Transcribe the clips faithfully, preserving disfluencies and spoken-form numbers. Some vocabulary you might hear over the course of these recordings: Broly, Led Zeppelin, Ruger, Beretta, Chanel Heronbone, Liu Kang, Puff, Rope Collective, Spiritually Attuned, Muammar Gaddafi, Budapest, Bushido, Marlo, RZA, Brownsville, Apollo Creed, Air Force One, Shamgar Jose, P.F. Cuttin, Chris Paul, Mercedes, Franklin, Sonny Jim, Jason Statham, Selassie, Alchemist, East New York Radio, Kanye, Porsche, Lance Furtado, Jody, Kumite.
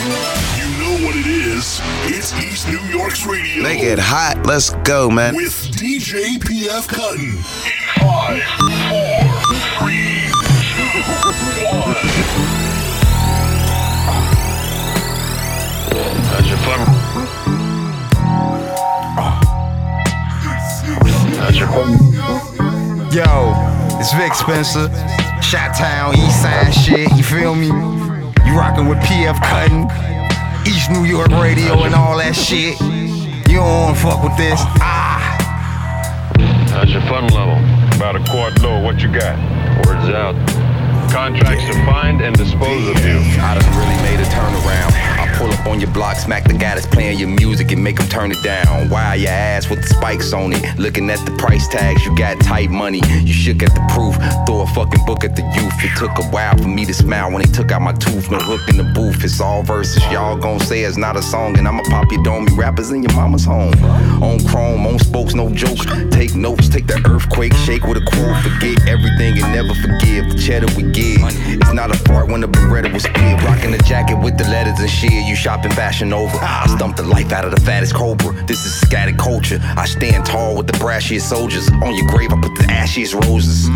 You know what it is. It's East New York's radio. Make it hot. Let's go, man. With D J P F. Cuttin. In five, four, three, two, one. How's your phone? How's your phone? Yo, it's Vic Spencer. Chi-town, east side shit, you feel me? You rockin' with P F. Cuttin, East New York Radio and all that shit. You don't wanna fuck with this. Ah. How's your fun level? About a quart low, what you got? Words out. Contracts to find and dispose of you. I done really made a turnaround. I pull up on your block, smack the guy that's playing your music and make him turn it down. Wow, your ass with the spikes on it. Looking at the price tags, you got tight money. You shook at the proof, throw a fucking book at the youth. It took a while for me to smile when they took out my tooth. No hook in the booth, it's all verses. Y'all gon' say it's not a song and I'ma pop your dome. You rappers in your mama's home. On chrome, on spokes, no jokes. Take notes, take the earthquake, shake with a cool. Forget everything and never forgive. The cheddar we get. It's not a fart when the Beretta was split. Rocking the jacket with the letters and shit. You shopping fashion over. I stumped the life out of the fattest cobra. This is scattered culture. I stand tall with the brashiest soldiers. On your grave I put the ashiest roses.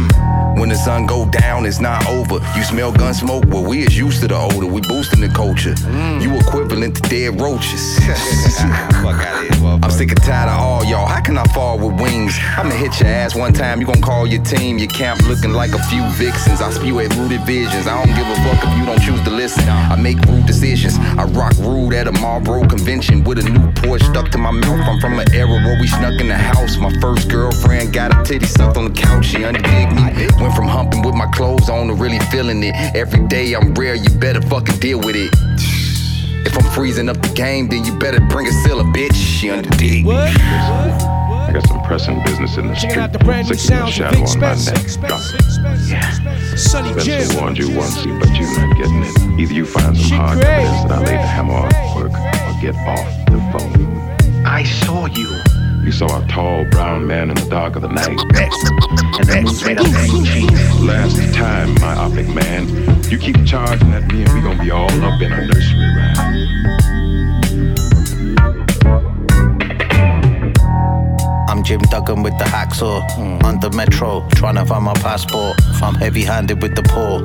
When the sun go down it's not over. You smell gun smoke, well we is used to the odor. We boosting the culture. You equivalent to dead roaches. I'm sick and tired of all y'all. How can I fall with wings? I'ma hit your ass one time. You gon' call your team. Your camp looking like a few vixens. I spew at rooted visions. I don't give a fuck if you don't choose to listen. I make rude decisions. I rock rude at a Marlboro convention with a new Porsche stuck to my mouth. I'm from an era where we snuck in the house. My first girlfriend got a titty sucked on the couch. She undigged me. Went from humping with my clothes on to really feeling it. Every day I'm rare. You better fucking deal with it. If I'm freezing up the game, then you better bring a sealer, bitch. She undigged me. I got some pressing business in the street. Check out the brand new sounds of Vic Spencer. Sonny Jim. Spencer warned you once, but you're not getting it. Either you find some hard evidence that I laid the hammer on work, or get off the phone. I saw you. You saw a tall brown man in the dark of the night. And that was right up there. Last time, myopic man, you keep charging at me, and we gonna be all up in a nursery rhyme. I'm Jim Duggan with the hacksaw, mm. on the metro, tryna find my passport. I'm heavy-handed with the poor,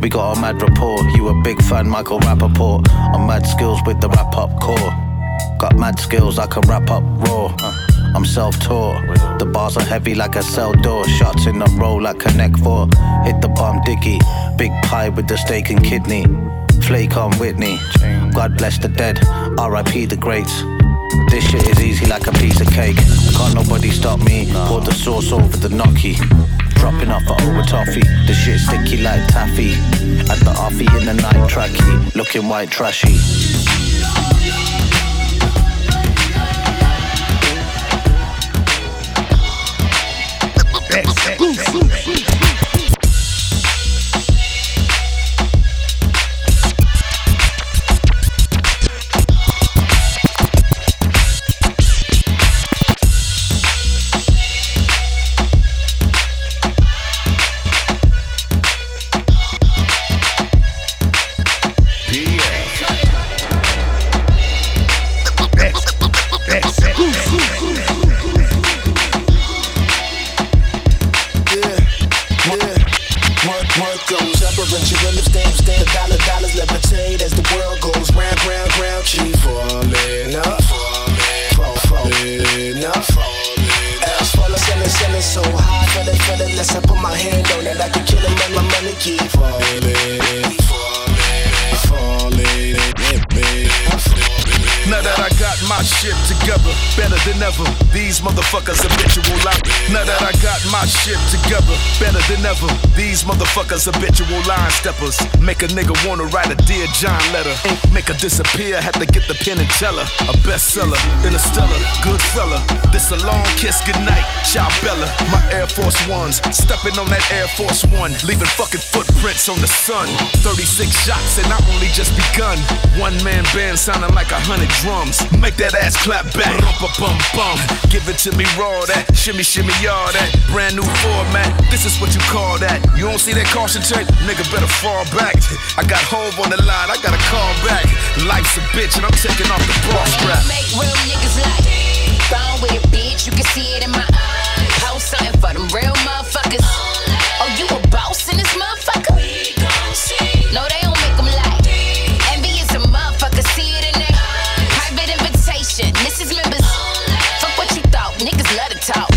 we got a mad rapport. You a big fan, Michael Rappaport. I'm mad skills with the rap-up core. Got mad skills, I can rap up raw. uh, I'm self-taught, the bars are heavy like a cell door. Shots in a row like a neck four. Hit the bomb, Dickie, big pie with the steak and kidney. Flake on Whitney, God bless the dead, R I P the greats. This shit is easy like a piece of cake. Can't nobody stop me. Pour the sauce over the gnocchi. Dropping off an over toffee. The shit sticky like taffy. At the offie in the night tracky. Looking white trashy. Habitual line steppers make a nigga wanna write a Dear John letter. Make her disappear, had to get the pen and tell her. A bestseller, in a stellar, good fella. This a long kiss, goodnight, ciao Bella. My Air Force Ones, stepping on that Air Force One, leaving fucking footprints on the sun. thirty-six shots and I only just begun. One man band sounding like a hundred drums. Make that ass ass clap back. Give it to me raw, that shimmy shimmy all that. Brand new format, this is what you call that. You don't see that caution check? Nigga better fall back. I got Hove on the line, I gotta call back. Life's a bitch and I'm taking off the ball strap. Make real niggas like gone with it, bitch, you can see it in my eyes. Post something for them real motherfuckers. Oh, you a boss in this motherfucker? No, they don't make them like envy is a motherfucker, see it in their private invitation, Missus Members. Fuck what you thought, niggas love to talk.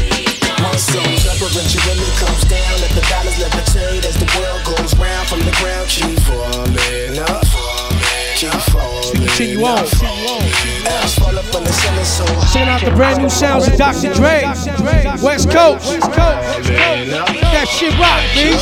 One soul, reverence, you really comes down. Let the dollars levitate as the world goes round. From the ground, keep falling up, keep falling up. Continue on. Shout out the brand new sounds of Doctor Dre, West Coast. That shit rock, bitch.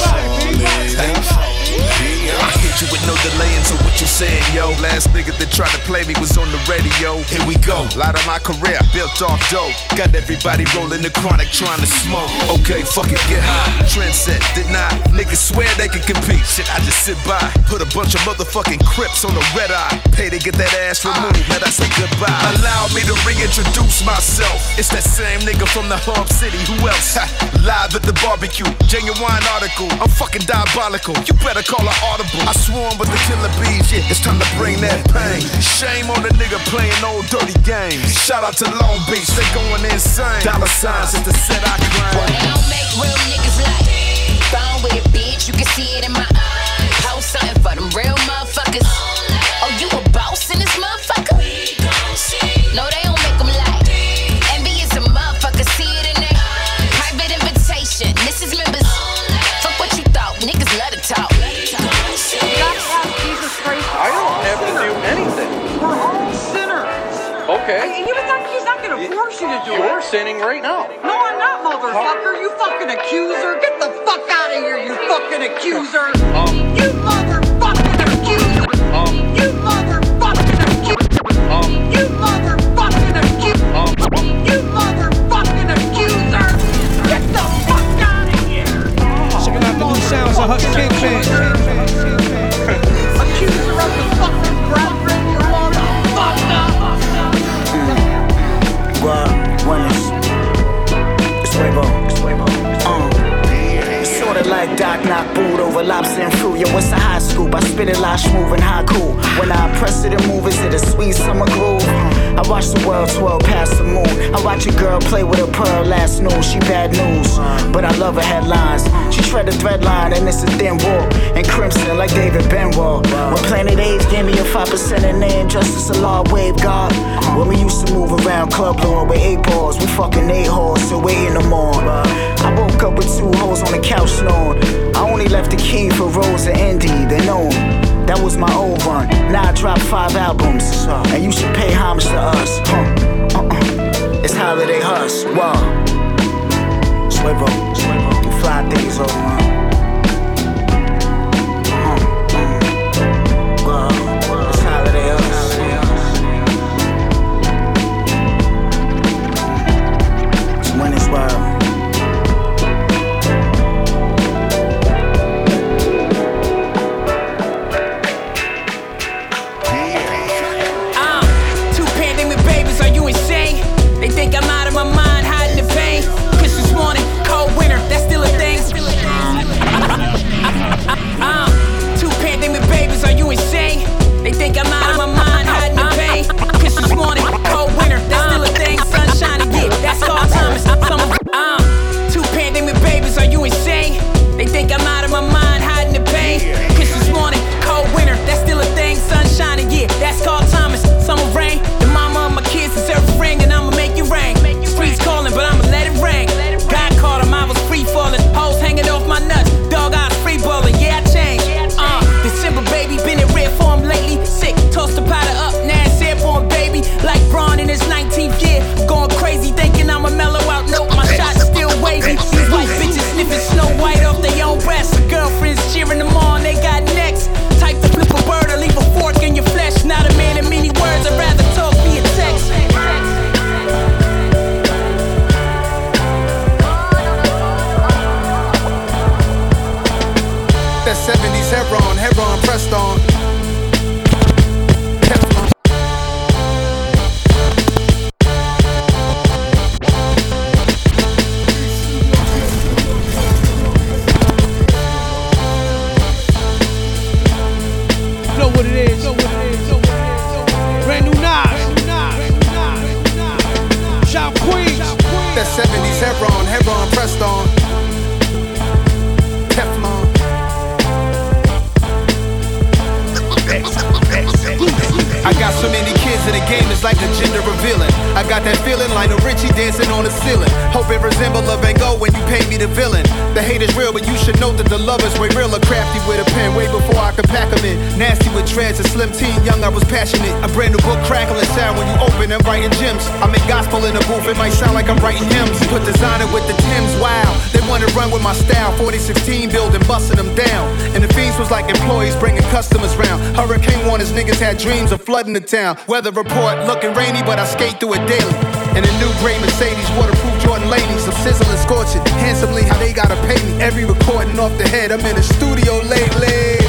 I hit you with no delay into what you saying, yo. Last nigga that tried to play me was on the radio. Here we go, lot of my career built off dope. Got everybody rolling the chronic trying to smoke. Okay, fuck it, get high. Trend set, didn't I? Niggas swear they could compete. Shit, I just sit by. Put a bunch of motherfucking Crips on the red eye. Pay to get that ass removed, let I say goodbye. Allow me to reintroduce myself. It's that same nigga from the Hub City, who else? Ha, live at the barbecue, genuine article. I'm fucking diabolical, you better call an audible. I swarm with the killer bees, yeah, it's time to bring that pain. Shame on the nigga playing old dirty games. Shout out to Long Beach, they going insane. Dollar signs is the set I claim. Well, they don't make real niggas like gone with it, bitch, you can see it in my eyes. Post something for them real motherfuckers. Oh, you a boss in this motherfucker? No, they don't make them like envy is a motherfucker, see it in their private invitation, Missus Members. Fuck what you thought, niggas love to talk. Okay. I, he was not, he's not going to force you to do it. You're sinning right now. No, I'm not, motherfucker. You fucking accuser. Get the fuck out of here, you fucking accuser. Um, you motherfucking accuser. Um, you motherfucking accuser. Um, you motherfucking accuser. Um, you motherfucking accuser. Get the fuck out of here. Checking out the new sounds of Hus Kingpin. Accuser of the fucking brother. It's way more, it's way more. It's sort of like Doc Knock Boot over lobster and fruit. Yo, it's a high scoop. I spit it like smooth and haiku. When I press it and move, is it a sweet summer groove? I watch the world twirl past the moon. I watch a girl play with a pearl last noon. She bad news, but I love her headlines. She tread a thread line and it's a thin wall. And crimson like David Benwell. When Planet A's gave me a five percent in name, justice a law wave guard. When we used to move around Club Lord with eight balls, we fucking eight hoes till way in the morn. I woke up with two hoes on the couch snoring. I only left the key for Rose and Indy, they know him. That was my old run. Now I dropped five albums, and you should pay homage to us. Huh. Uh-uh. It's Holiday Hus. Wow. Swivel, swivel, you fly things over. Uh-huh. Wow. It's Holiday Hus. It's Winner's Wild. Think I'm out of my mind, hiding the pain. Christmas morning, cold winter, that's still a thing. So many kids in the game, it's like the gender revealing. I got that feeling like a Richie dancing on the ceiling. Hope it resembles a Van Gogh when you pay me the villain. The hate is real, but you should know that the love is way realer. Crafty with a pen, way before I could pack them in. Nasty with dreads, a slim teen, young I was passionate. A brand new book crackling sound when you open and writing gems. I make gospel in the booth, it might sound like I'm writing hymns. Put designer with the Timbs, wow. They wanna run with my style, forty sixteen building, busting them down. And the fiends was like employees bringing customers round. Hurricane warners, niggas had dreams of flooding the town. Weather report looking rainy, but I skate through it daily. And a new gray Mercedes, waterproof Jordan ladies. I'm sizzling, scorching, handsomely how they gotta pay me. Every recording off the head, I'm in the studio lately.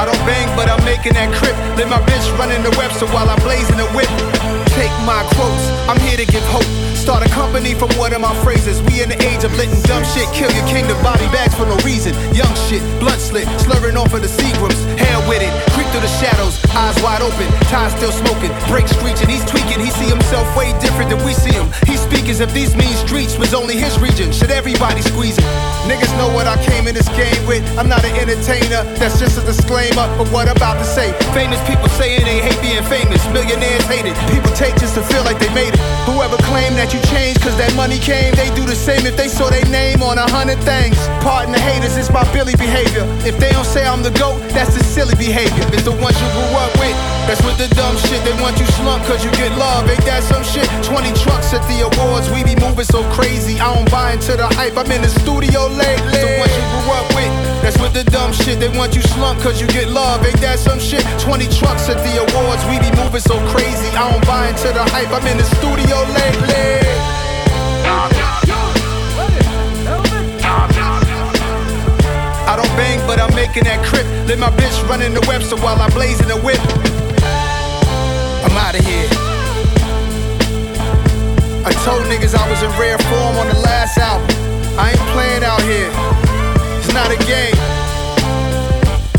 I don't bang, but I'm making that crip. Let my bitch run in the webster while I'm blazing the whip. Take my quotes, I'm here to give hope. Start a company from one of my phrases. We in the age of letting dumb shit kill your kingdom. Body bags for no reason. Young shit, blood slit, slurring off of the Seagrams. Hair with it, creep through the shadows. Eyes wide open, ties still smoking. Brakes screeching, he's tweaking. He see himself way different than we see him. He speak as if these mean streets was only his region. Should everybody squeeze it? Niggas know what I came in this game with. I'm not an entertainer, that's just a disclaimer. But what I'm about to say, famous people saying they hate being famous. Millionaires hate it, people take just to feel like they made it. Whoever claimed that you change cause that money came, they do the same if they saw their name on a hundred things. Pardon the haters, it's my Billy behavior. If they don't say I'm the GOAT, that's the silly behavior. It's the ones you grew up with, that's with the dumb shit. They want you slump cause you get love, ain't that some shit? twenty trucks at the awards, we be moving so crazy. I don't buy into the hype, I'm in the studio lately. It's the ones you grew up with, that's with the dumb shit. They want you slump cause you get love, ain't that some shit? twenty trucks at the awards, we be moving so crazy. I don't buy into the hype, I'm in the studio lately. I don't bang, but I'm making that crip. Let my bitch run in the Webster while I'm blazing the whip. I'm out of here. I told niggas I was in rare form on the last album. I ain't playing out here. It's not a game.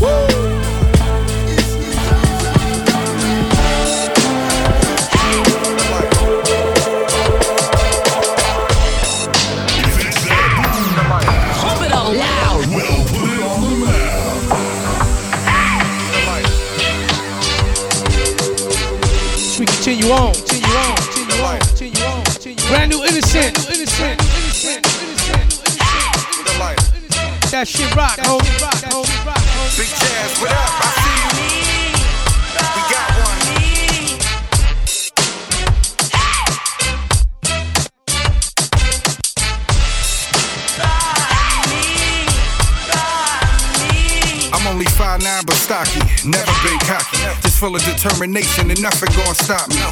Woo! Continue on, continue on, continue on, continue on, continue on. Brand new innocent, brand new innocent, innocent, innocent, innocent. That shit rock, that homie, rock, that homie, rock, homie. Big Jazz, what up? I see you. We got one. I'm only five nine but stocky, never been cocky. Just full of determination and nothing gon' stop me.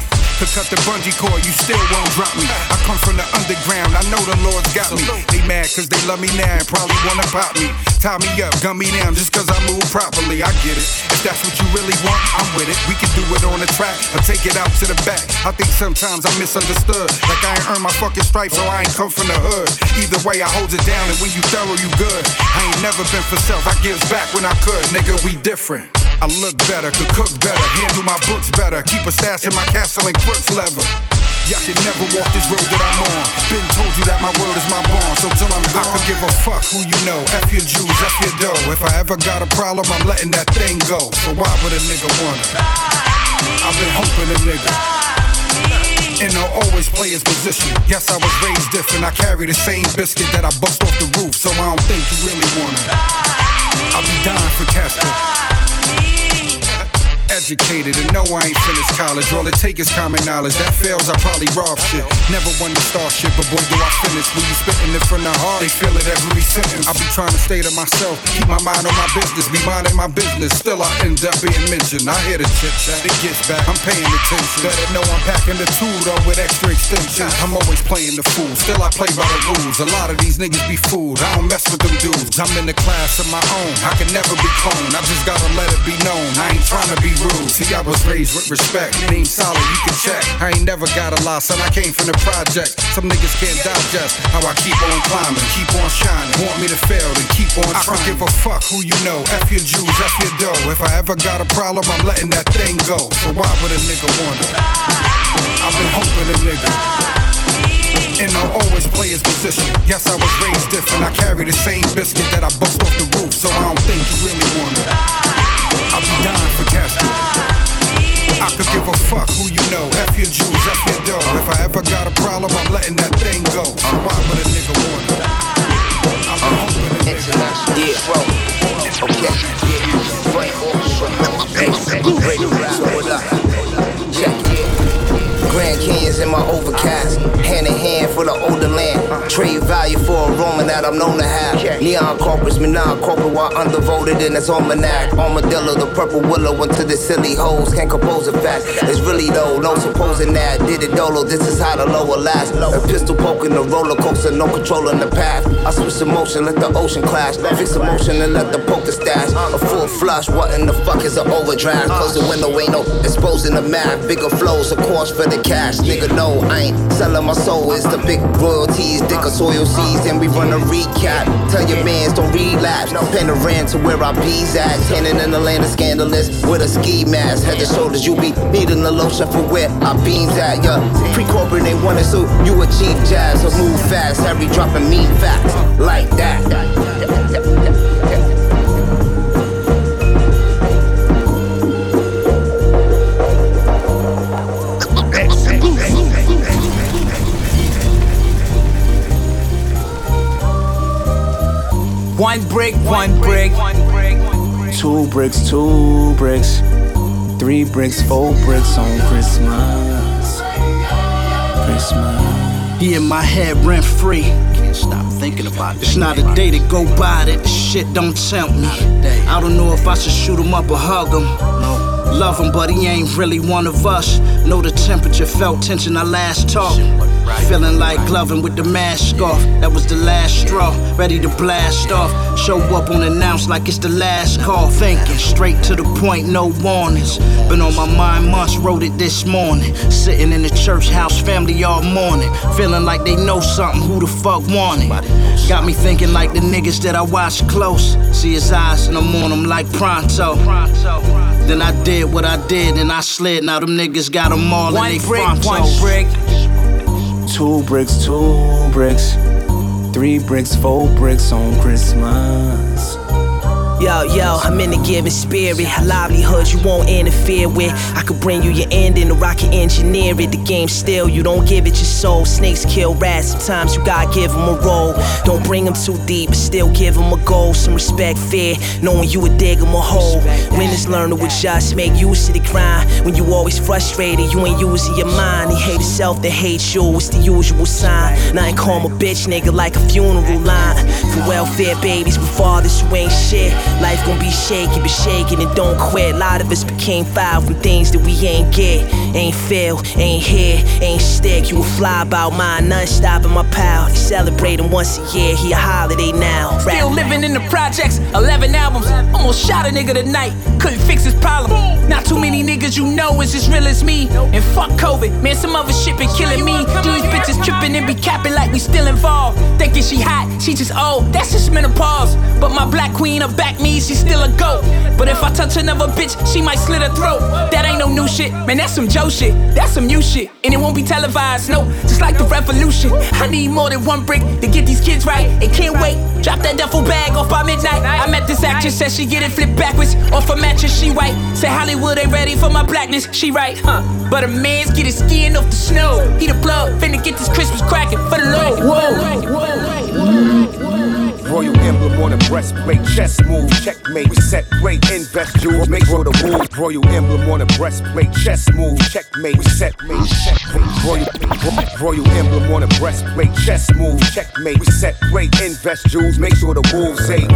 To cut the bungee cord, you still won't drop me. I come from the underground, I know the Lord's got me. They mad cause they love me now and probably wanna pop me. Tie me up, gun me down just cause I move properly. I get it, if that's what you really want, I'm with it. We can do it on the track or take it out to the back. I think sometimes I'm misunderstood, like I ain't earned my fucking stripes, so I ain't come from the hood. Either way, I hold it down and when you thorough, you good. I ain't never been for self, I gives back when I could. Nigga, we different. I look better, could cook better, handle my books better. Keep a stash in my castle and crooks lever. Y'all can never walk this road that I'm on. Been told you that my word is my bond. So till I'm gone, I could give a fuck who you know. F your Jews, F your dough. If I ever got a problem, I'm letting that thing go. So why would a nigga wanna? I've been hoping a nigga. And I'll always play his position. Yes, I was raised different. I carry the same biscuit that I bust off the roof. So I don't think you really want it. I'll be dying for Casper. Educated and know I ain't finished college. All it takes is common knowledge. That fails, I probably rob shit. Never won the star shit, but boy, do I finish. When you spitting it from the heart, they feel it every sentence. I be trying to stay to myself. Keep my mind on my business. Be minding my business. Still, I end up being mentioned. I hear the chit chat. It gets back. I'm paying attention. Better know I'm packing the two, though, with extra extensions. I'm always playing the fool. Still, I play by the rules. A lot of these niggas be fooled. I don't mess with them dudes. I'm in the class of my own. I can never be cloned. I just gotta let it be known. I ain't trying to be rude. See, I was raised with respect. Name solid, you can check. I ain't never got a loss, son. I came from the project. Some niggas can't digest how I keep on climbing, keep on shining. Want me to fail, then keep on trying. I don't give a fuck who you know. F your Jews, F your dough. If I ever got a problem, I'm letting that thing go. So why would a nigga want it? I've been hoping a nigga. And I'll always play his position. Yes, I was raised different. I carry the same biscuit that I bust off the roof. So I don't think you Grand Canyons in my overcast, hand in hand full of older land. Trade value for a Roman that I'm known to have. Neon corporates, me non-corporate, while undervoted in its almanac. Armadillo, the purple willow, into the silly hoes can't compose a fact. It's really though, no supposing that. Did it dolo, this is how the lower lasts. A pistol poking the roller coaster, no control in the path. I switch the motion, let the ocean clash. Fix the motion and let the poker stash. A full flush, what in the fuck is an overdraft? Close the window, ain't no exposing the map. Bigger flows, of course, for the cash, nigga, no, I ain't selling my soul. It's the big royalties, dick of soil seeds, and we run a recap. Tell your mans don't relapse. Panorama to where our bees at. Tanning in the land of scandalous with a ski mask. Head to shoulders, you be needing the lotion for where our beans at. Yeah, pre-corporate ain't wanted, so you a cheap jazz. So move fast, Harry dropping mean facts like that. One brick, one brick, two bricks, two bricks, three bricks, four bricks on Christmas, Christmas. Yeah, my head rent free. Can't stop thinking about this. It's not a day to go by that this shit don't tempt me. I don't know if I should shoot him up or hug him. No. Love him, but he ain't really one of us. Know the temperature, felt tension, our last talk. Feeling like gloving with the mask off. That was the last straw, ready to blast off. Show up unannounced like it's the last call. Thinking straight to the point, no warnings. Been on my mind months, wrote it this morning. Sitting in the church house, family all morning. Feeling like they know something, who the fuck wanted? Got me thinking like the niggas that I watch close. See his eyes and I'm on him like pronto. Then I did what I did and I slid. Now them niggas got them all in they frontos. One brick, two bricks, two bricks, three bricks, four bricks on Christmas. Yo, yo, I'm in the giving spirit. A livelihood you won't interfere with. I could bring you your ending, the rocket engineer it. The game still, you don't give it your soul. Snakes kill rats, sometimes you gotta give them a roll. Don't bring them too deep, but still give them a goal. Some respect, fear, knowing you would dig them a hole. Winners learn to adjust, make use of the grind. When you always frustrated, you ain't using your mind. They hate yourself, they hate you, it's the usual sign. Nothing calm a bitch nigga like a funeral line. For welfare babies, with fathers who ain't shit. Life gon' be shaky, but shaking and don't quit. A lot of us became foul from things that we ain't get. Ain't feel, ain't hear, ain't stick. You a fly about mine, none stopping my pal. They celebrate him once a year, he a holiday now. Still Rap. Living in the projects, eleven albums. Almost shot a nigga tonight, couldn't fix his problem. Not too many niggas you know is as real as me. And fuck COVID, man, some other shit been killing me. These bitches tripping and be capping like we still involved. Thinking she hot, she just old, that's just menopause. But my black queen, her back me, she's still a goat. But if I touch another bitch, she might slit her throat. That ain't no new shit, man, that's some Joe shit. That's some new shit, and it won't be televised, no. Just like the revolution, I need more than one brick to get these kids right. And can't wait, drop that duffel bag off by midnight. I met this actress, said she get it flipped backwards off a mattress, she white. Said Hollywood ain't ready for my blackness, she right, huh. But a man's get his skin off the snow. He the plug, finna get this Christmas crackin' for the low. Whoa. Royal emblem on the breastplate, chess move, checkmate, reset rate, invest jewels, make sure the rules. Royal emblem on the breastplate, chess move, checkmate, reset rate, checkmate. Royal, royal emblem on the breastplate, chess move, checkmate, reset rate, invest jewels, make sure the wolves ain't.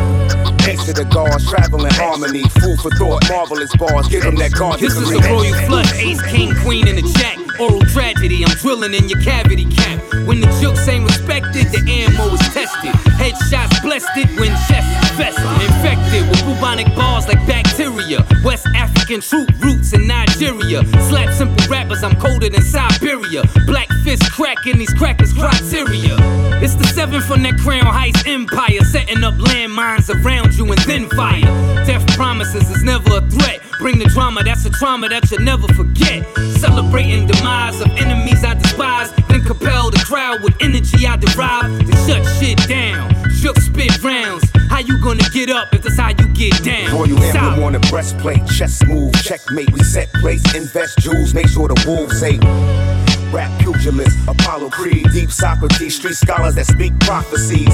Into the guards, traveling harmony, fool for thought, marvelous bars, give them that guard. This is the royal flush, ace, king, queen, and a jack. Oral tragedy, I'm drilling in your cavity cap. When the jokes ain't respected, the ammo is tested. Headshots blessed it when chest is vested. Infected with bubonic bars like bacteria. West African troop roots in Nigeria. Slap simple rappers, I'm colder than Siberia. Black fist cracking these crackers' criteria. It's the seven from that crown heist empire. Setting up landmines around you and then fire. Death promises is never a threat. Bring the drama, that's a trauma that you'll never forget. Celebrating demise of enemies I despise. Then compel the crowd with energy I derive to shut shit down, shook spit rounds. How you gonna get up if that's how you get down? Royal emblem on the breastplate, chess move, checkmate, reset place, invest jewels, make sure the wolves ain't. rap pugilists, Apollo Creed, Deep Socrates, street scholars that speak prophecies.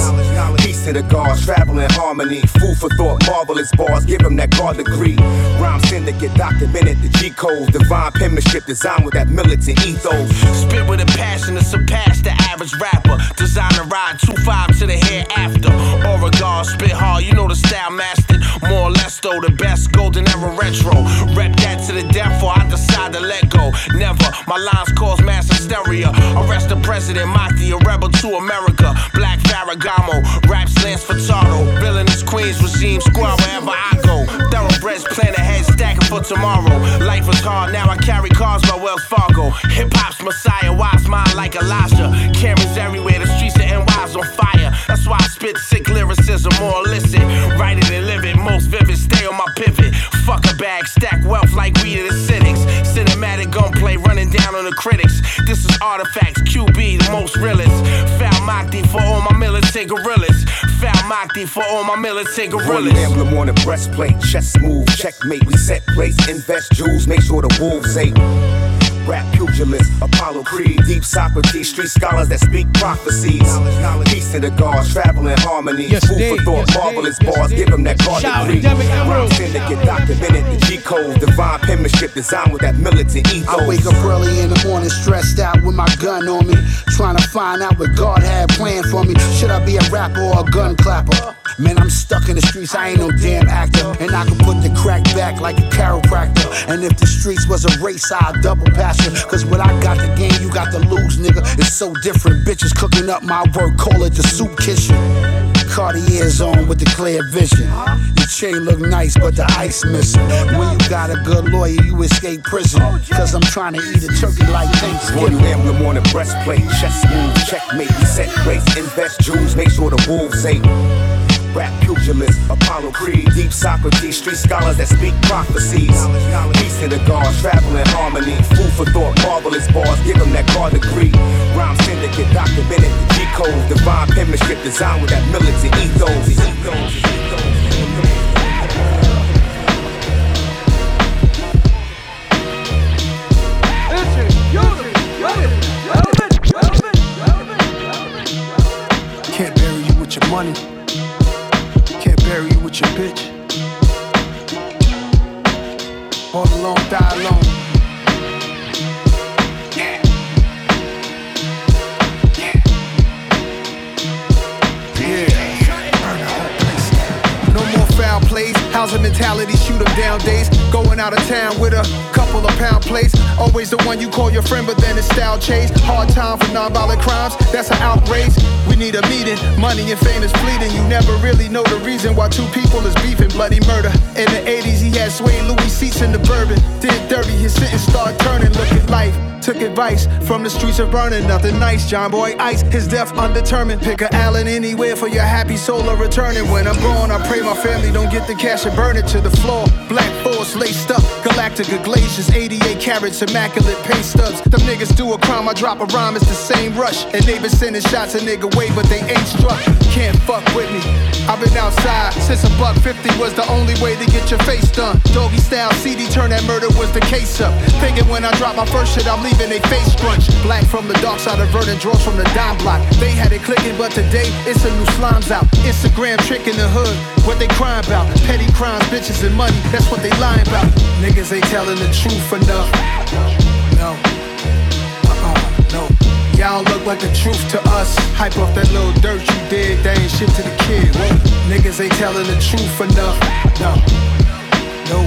Peace to the gods, travel in harmony, food for thought, marvelous bars, give them that guard degree. Rhyme syndicate, documented the G-code, divine penmanship designed with that militant ethos. Spit with a passion to surpass the average rapper, designed to ride two five to the hereafter. Oregon, spit hard, you know the style mastered, more or less though, the best golden era retro. Rep that to the death or I decide to let go. Never, my lines cause mass hysteria. Arrest the president, Mahdi, a rebel to America. Black Farragamo, raps Lance Furtado. Villainous Queens, regime squad wherever I go. Thoroughbreds plan ahead, stacking for tomorrow. Life was hard, now I carry cars by Wells Fargo. Hip-hop's messiah, wise mind like Elijah. Cameras everywhere, the streets of N Y's on fire. That's why I spit sick lyricism, more illicit. Write it and live it, most vivid, stay on my pivot. Fuck a bag, stack wealth like we the acidics. Cinematic gunplay running down on the critics. This is Artifacts, Q B, the most realest. Foul Mach-D for all my militant gorillas. Foul Mach-D for all my militant gorillas. One emblem on the breastplate, chest move, checkmate. We set place, invest jewels, make sure the wolves ain't. Rap pugilists, Apollo Creed, Deep Socrates, street scholars that speak prophecies. Peace to the gods, travel in harmony. Yes, food for thought, yes, marvelous yes, bars, yes, give them that guard degree. Rhyme syndicate, documented the G-code, divine penmanship designed with that militant ethos. I wake up early in the morning, stressed out with my gun on me, trying to find out what God had planned for me. Should I be a rapper or a gun clapper? Man, I'm stuck in the streets, I ain't no damn actor. And I can put the crack back like a chiropractor. And if the streets was a race, I'd double passion. Cause what I got to gain, you got to lose, nigga. It's so different, bitches cooking up my work, call it the soup kitchen. Cartier's on with the clear vision. Your chain look nice, but the ice missing. When you got a good lawyer, you escape prison. Cause I'm trying to eat a turkey like Thanksgiving. One emblem on the breastplate, chest move, checkmate, set race, invest jewels, make sure the wolves ain't. Rap pugilists, Apollo Creed, Deep Socrates, street scholars that speak prophecies. Peace to the gods, travel in harmony. Food for thought, marvelous bars, give them that guard degree. Rhyme syndicate, documented the G-code, divine penmanship designed with that militant ethos. ethos, ethos. Can't bury you with your money. Bury you with your bitch. All alone, die alone. Yeah. Yeah. Yeah. No more foul plays. How's the mentality? Shoot 'em down days. Going out of town with a couple of pound plates. Always the one you call your friend, but then it's style chase. Hard time for non-violent crimes, that's an outrage. We need a meeting, money and fame is fleeting. You never really know the reason why two people is beefing. Bloody murder. In the eighties, he had Sway Louis seats in the bourbon. Did dirty, his sentence started turning. Look at life, took advice from the streets of burning. Nothing nice, John Boy Ice, his death undetermined. Pick a island anywhere for your happy soul of returning. When I'm gone, I pray my family don't get the cash and burn it to the floor. Black force laced up, Galactica glaciers, eighty-eight carats, immaculate pay stubs. Them niggas do a crime, I drop a rhyme, it's the same rush. And they been sending shots a nigga way, but they ain't struck. Can't fuck with me, I've been outside since a buck fifty was the only way to get your face done. Doggy style C D, turn that murder was the case up. Thinking when I drop my first shit, I'm leaving they face scrunch. Black from the dark side of Vernon, draws from the dime block. They had it clicking, but today it's a new slimes out. Instagram trick in the hood, what they crying about? Petty crimes, bitches, and money, that's what they lying about. Niggas ain't telling the truth enough. No, uh-uh, no. Y'all look like the truth to us. Hype off that little dirt you did, that ain't shit to the kid. Whoa. Niggas ain't telling the truth enough. No, no,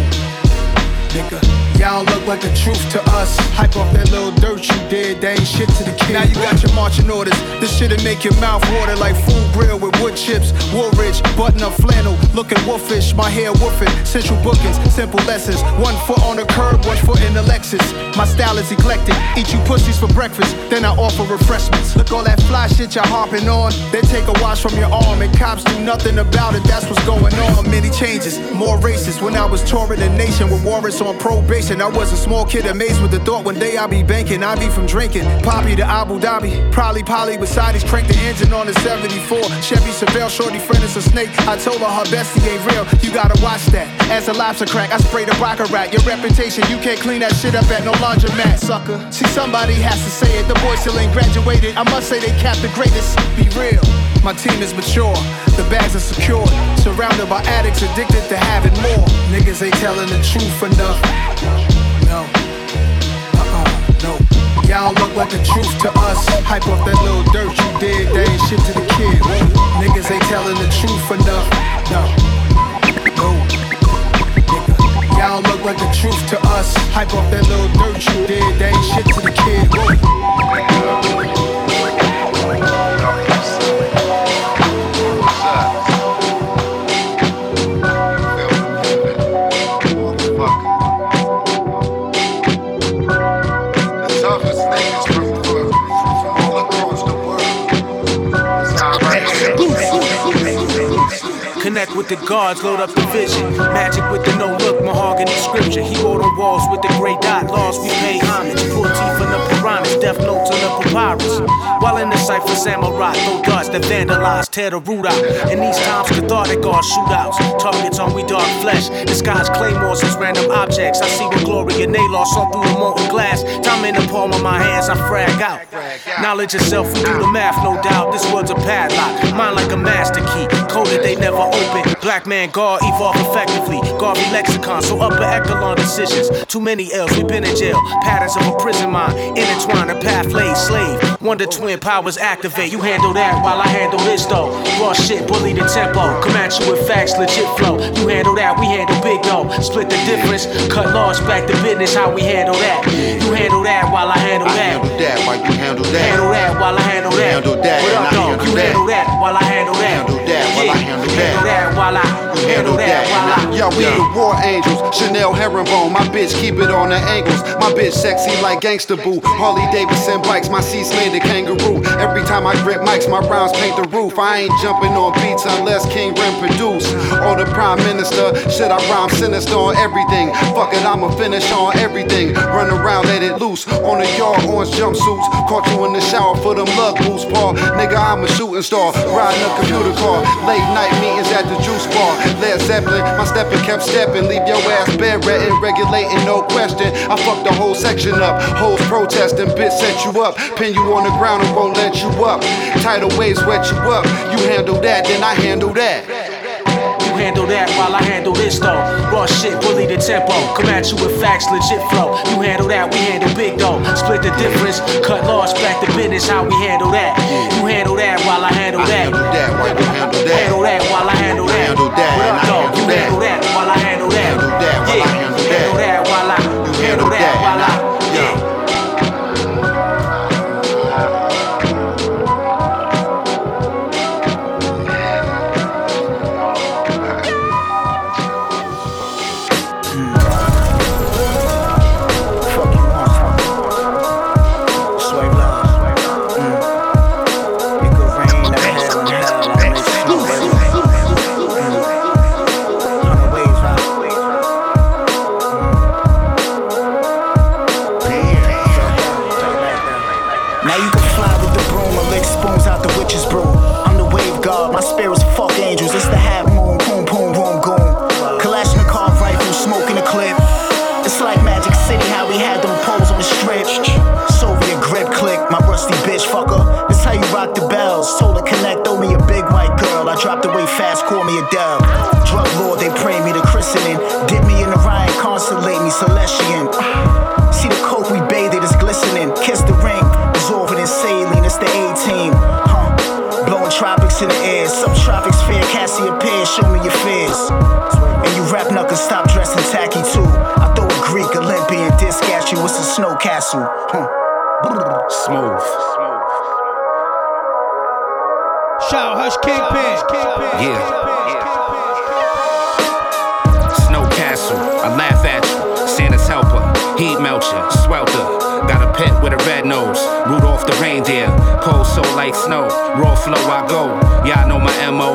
nigga. Y'all look like the truth to us. Hype off that little dirt you did, that ain't shit to the kid. Now you got your marching orders. This shit'll make your mouth water like food grill with wood chips. Woolridge, button up flannel, looking wolfish. My hair woofing, central bookings, simple lessons. One foot on the curb, one foot in the Lexus. My style is eclectic, eat you pussies for breakfast, then I offer refreshments. Look all that fly shit you're harping on, then take a watch from your arm. And cops do nothing about it, that's what's going on. Many changes, more races. When I was touring the nation with warrants on probation, I wasn't small kid amazed with the thought one day I'll be banking. I be from drinking Poppy to Abu Dhabi, probably Polly with side. He's cranked the engine on the seventy-four Chevy Sevelle, shorty friend is a snake. I told her her bestie ain't real, you gotta watch that. As a lobster crack, I sprayed a rocker rack. Your reputation, you can't clean that shit up at no laundromat, sucker. See, somebody has to say it, the boy still ain't graduated. I must say they capped the greatest, be real. My team is mature, the bags are secured, surrounded by addicts addicted to having more. Niggas ain't telling the truth enough. No, uh-uh, no. Y'all look like the truth to us. Hype off that little dirt you did, that ain't shit to the kid. Niggas ain't telling the truth enough. No, no. Nigga. Y'all look like the truth to us. Hype off that little dirt you did, that ain't shit to the kid. Connect with the guards, load up the vision. Magic with the no-look, mahogany scripture. He wrote on walls with the gray dot. Laws we pay homage. Pull teeth on the piranhas, death notes on the papyrus. While in the cypher, samurai, throw darts that vandalize, tear the root out. In these times, cathartic are shootouts. Targets on we dark flesh. Disguise claymores as random objects. I see what glory and they lost. Saw through the molten glass. Time in the palm of my hands, I frag out. Knowledge itself, we do the math, no doubt. This world's a padlock. Mine like a master key. Coded, they never open. Black man guard evolve effectively. Garvey lexicon, so upper echelon decisions. Too many L's, we've been in jail. Patterns of a prison mind, intertwined, a path laid slave. Wonder twin powers activate. You handle that while I handle this though. Raw shit, bully the tempo. Come at you with facts, legit flow. You handle that, we handle big though. Split the difference, cut laws back to business. How we handle that? You handle that while I handle that. I handle that while you handle that. Handle that while I handle that. Handle that. What up though? You handle that while I handle that. Handle that while I handle that. That while I handle that, that. Yo, we yeah. The war angels, Chanel Heronbone. My bitch keep it on the angles. My bitch sexy like gangsta boo. Harley Davidson bikes, my seats landed kangaroo. Every time I grip mics, my rounds paint the roof. I ain't jumping on beats unless King Ren produce. Or the prime minister, shit I rhyme sinister on everything. Fuck it, I'ma finish on everything. Run around, let it loose. On the yard, orange jumpsuits. Caught you in the shower for them lug boots, Paul. Nigga, I'm a shooting star. Riding a computer car. Late night meetings at the Juice Bar, Led Zeppelin, my steppin' kept steppin', leave your ass bedridden, regulating, no question. I fucked the whole section up, hoes protesting, bitch set you up, pin you on the ground and won't let you up. Tidal waves wet you up, you handle that, then I handle that. Handle that while I handle this though. Raw shit, bully the tempo. Come at you with facts, legit flow. You handle that, we handle big though. Split the difference, cut laws back to business. How we handle that? You handle that while I handle that. I handle that while you handle that. Handle that while I handle that. Handle that while I handle that. You handle that while I handle that. Handle that while I handle that. Handle that while I. You handle that while I. Yeah. Shout out Hus Kingpin. Yeah. Yeah. Snow Castle, I laugh at you. Santa's helper, heat melcher, swelter. Got a pet with a red nose, Rudolph the reindeer. Cold soul like snow, raw flow I go. Y'all know my M O.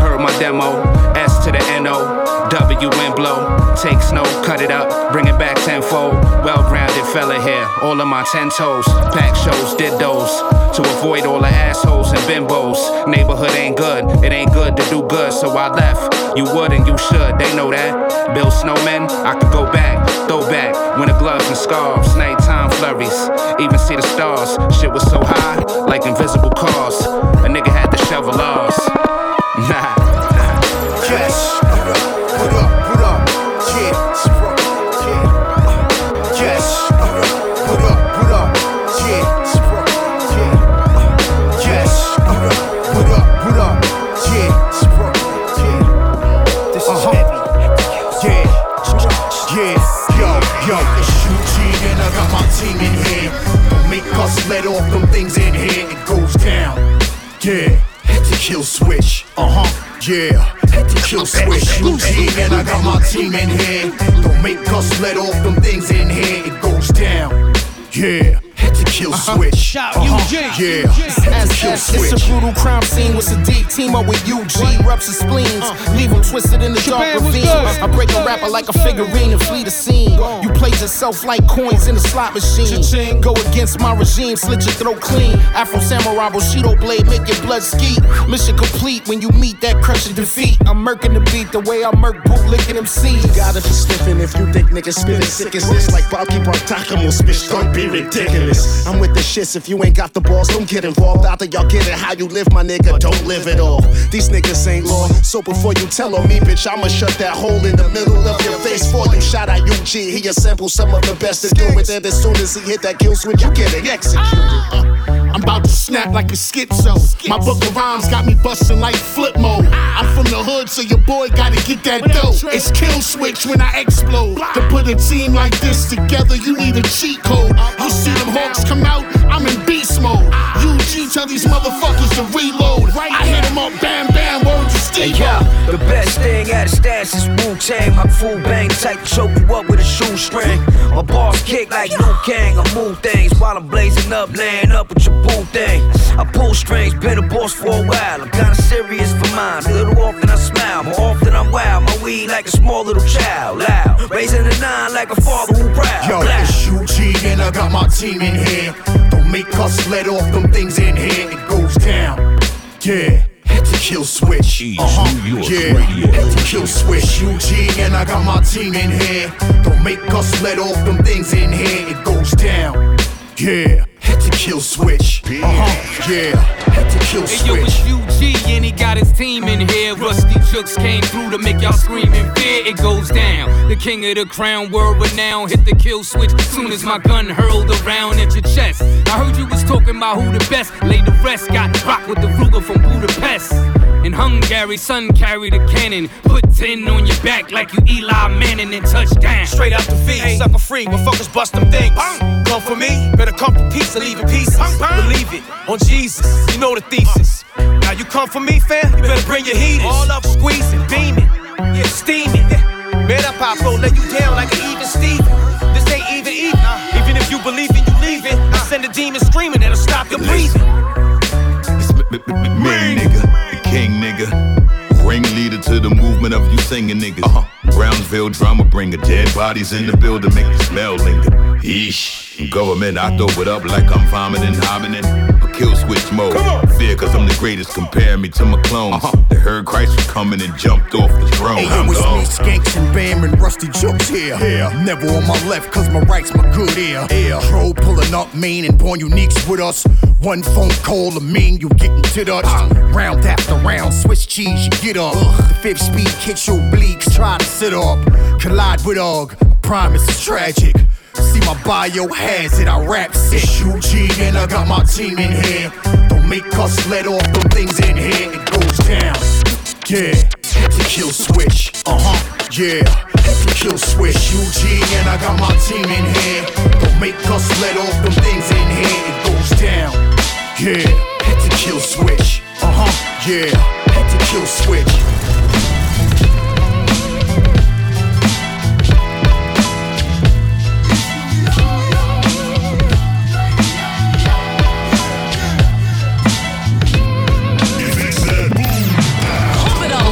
Her heard my demo. S to the N O, W and blow. Take snow, cut it up, bring it back tenfold. Well-grounded fella here, all of my ten toes. Pack shows, did those to avoid all the assholes and bimbos. Neighborhood ain't good, it ain't good to do good, so I left. You would and you should, they know that. Build snowmen, I could go back, throw back. Winter gloves and scarves, nighttime flurries. Even see the stars, shit was so high, like invisible cars. A nigga had to shovel ours. Nah, nah. Yes, put up, put up, yes, yeah. Yes, put up, put up, yes, yeah. Yes, put up, put up, yes, yeah. This is heavy, yeah, yeah. Yo, yo, it's U G and I got my team in here. Don't make us let off them things in here. It goes down, yeah. Hit the kill switch, uh huh, yeah. Hit the kill switch, U G and I got my team in here. Don't make us let off them things in here. It goes down, yeah. Hit the kill switch, shout U G, yeah. It's a brutal crime scene with Sadiq. Team up with U G, reps his spleens, leave him twisted in the dark ravine. I break a rapper like a figurine and flee the scene. You play yourself like coins in a slot machine. Go against my regime, slit your throat clean. Afro Samurai, Bushido blade, make your blood ski. Mission complete when you meet that crushing defeat. I'm murking the beat the way I murk bootlicking M Cs. Gotta be sniffing if you think niggas spitting sick as this. Like Bobby Bartakamos, bitch, don't be ridiculous. I'm with the shits, if you ain't got the balls, don't get involved. Either y'all get it how you live, my nigga, don't live it all. These niggas ain't law, so before you tell on me, bitch, I'ma shut that hole in the middle of your face for you. Shout out U G, he assembles some of the best to do it, and as soon as he hit that kill switch, you get it executed. Uh, I'm about to snap like a schizo. My book of rhymes got me busting like flip mode. I'm from the hood, so your boy gotta get that dough. It's kill switch when I explode. To put a team like this together, you need a cheat code. You see them Hawks come out, I'm in beast mode. U G tell these motherfuckers to reload. I hit them up, bam, bam, word to Steve. Hey, yo, the best thing at a stance is Wu-Tang. My full bang tight, choke you up with a shoestring. My bars kick like Liu Kang. I move things while I'm blazing up, laying up with your boo thing. I pull strings, been a boss for a while. I'm kinda serious for mine. A little often I smile, more often I'm wild. My weed like a small little child, loud. Raising a nine like a father who proud. Yo, it's U G and I got my team in here. Don't make us let off them things in here. It goes down, yeah. Hit the kill switch, uh-huh, yeah. Hit the kill switch, U G, and I got my team in here. Don't make us let off them things in here. It goes down, yeah. Hit the kill switch, uh-huh, yeah. Hit the kill switch. Hey, yo, it's U G and he got his team in here. Rusty Jooks came through to make y'all scream in fear. It goes down, the king of the crown, world renowned. Hit the kill switch as soon as my gun hurled around at your chest. I heard you was talking about who the best. Laid the rest, got rocked with the Ruger from Budapest. In Hungary, son carried a cannon. Put ten on your back like you Eli Manning and touchdown. Straight out the feed, hey. Sucker free, when fuckers bust them things. Bang. Come for me, better come for peace. Leave in pieces, believe it, on Jesus, you know the thesis. Now you come for me, fam, you better bring your heaters. All up, squeezing, beaming, yeah, steaming. Yeah. Man, that Pablo let you down like an even Steven. This ain't even even, uh, even if you believe it, you leave it. I send a demon screaming that'll stop your breathing. It's m- m- m- me, nigga, the king, nigga. Ringleader to the movement of you singing, nigga. Uh-huh. Brownsville drama bringer, dead bodies in the building, make the smell linger. Yeesh, government, I throw it up like I'm vomiting, hobbling. A kill switch mode. Fear, cause I'm the greatest, compare me to my clones. Uh-huh. They heard Christ was coming and jumped off the throne. Hey, it was me, Skanks and Bam and Rusty Jooks here. Yeah. Never on my left, cause my right's my good ear. Yeah. Troll pulling up, Maine and Born Uniques with us. One phone call to mean you getting to us. Uh-huh. Round after round, Swiss cheese, you get up. Ugh. The fifth speed, catch your bleaks, try to sit up. Collide with Ugg, promise is tragic. See my bio has it, I rap sick. It's U G and I got my team in here. Don't make us let off them things in here. It goes down, yeah. Hit the kill switch, uh-huh, yeah. Hit the kill switch, U G and I got my team in here. Don't make us let off them things in here. It goes down, yeah. Hit the kill switch, uh-huh, yeah. Hit the kill switch. Pump it up.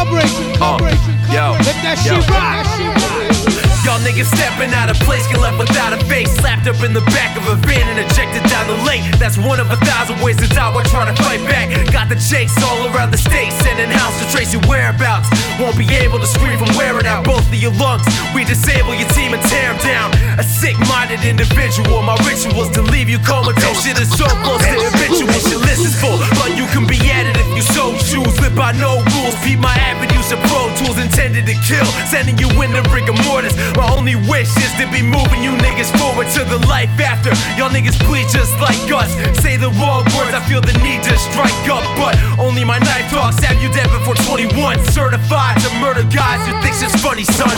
Vibration, vibration, vibration. If that shit rock, y'all niggas stepping out of place, get left without a face. Slapped up in the back of a van and ejected down the lake. That's one of a thousand ways to die while trying to fight back. Got the chase all around the state, sending house to trace your whereabouts. Won't be able to scream from wearing out both of your lungs. We disable your team and tear them down. A sick-minded individual, my rituals to leave you comatose. Shit is so close to habitual, your list is full. But you can be at it if you so choose. Live by no rules, beat my avenues of pro tools intended to kill, sending you into rigor mortis. My only wish is to be moving you niggas forward to the life after. Y'all niggas bleed just like us, say the wrong words, I feel the need to strike up. But only my knife dogs have you dead before twenty-one. Certified to murder guys who thinks it's funny, son.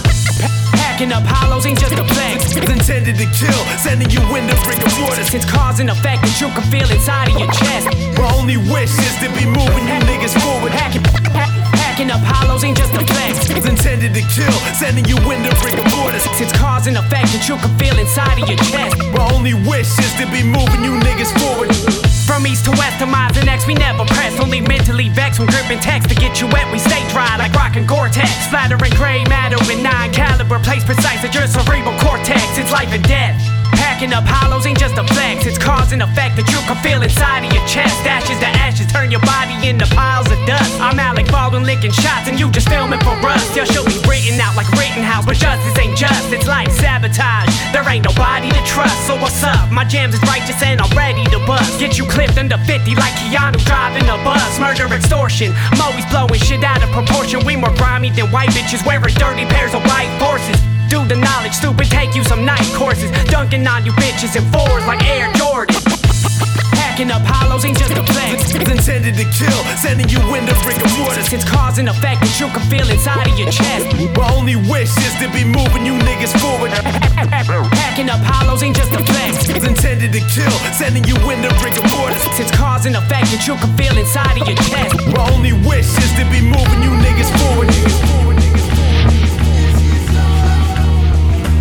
Packing up hollows ain't just a blank, it's intended to kill, sending you into rigor mortis. It's cause and effect that you can feel inside of your chest. My only wish is to be moving you niggas forward. Hacking, hacking up hollows ain't just a flex, it's intended to kill, sending you into rigor mortis. It's cause and effect that you can feel inside of your chest. My only wish is to be moving you niggas forward. From east to west to miles and X, we never press. Only mentally vexed when gripping text. To get you wet, we stay dry like rockin' Gore-Tex. Flattering gray matter with nine caliber, place precise at your cerebral cortex. It's life and death. Packing up hollows ain't just a flex. It's cause and effect that you can feel inside of your chest. Ashes to ashes, turn your body into piles of dust. I'm Alec Baldwin licking shots and you just filming for us. Your show be written out like Rittenhouse, but justice ain't just. It's like sabotage, there ain't nobody to trust. So what's up? My jams is righteous and I'm ready to bust. Get you clipped under fifty like Keanu driving a bus. Murder, extortion, I'm always blowing shit out of proportion. We more grimy than white bitches wearing dirty pairs of white horses. Do the knowledge, stupid, take you some night courses. Dunking on you bitches in fours like Air Jordan. Hacking up hollows ain't just a flex, it's intended to kill, sending you into rigor mortis. It's cause and effect that you can feel inside of your chest. My only wish is to be moving you niggas forward. Hacking up hollows ain't just a flex, it's intended to kill, sending you into rigor mortis. It's cause and effect that you can feel inside of your chest. My only wish is to be moving you niggas forward, niggas forward.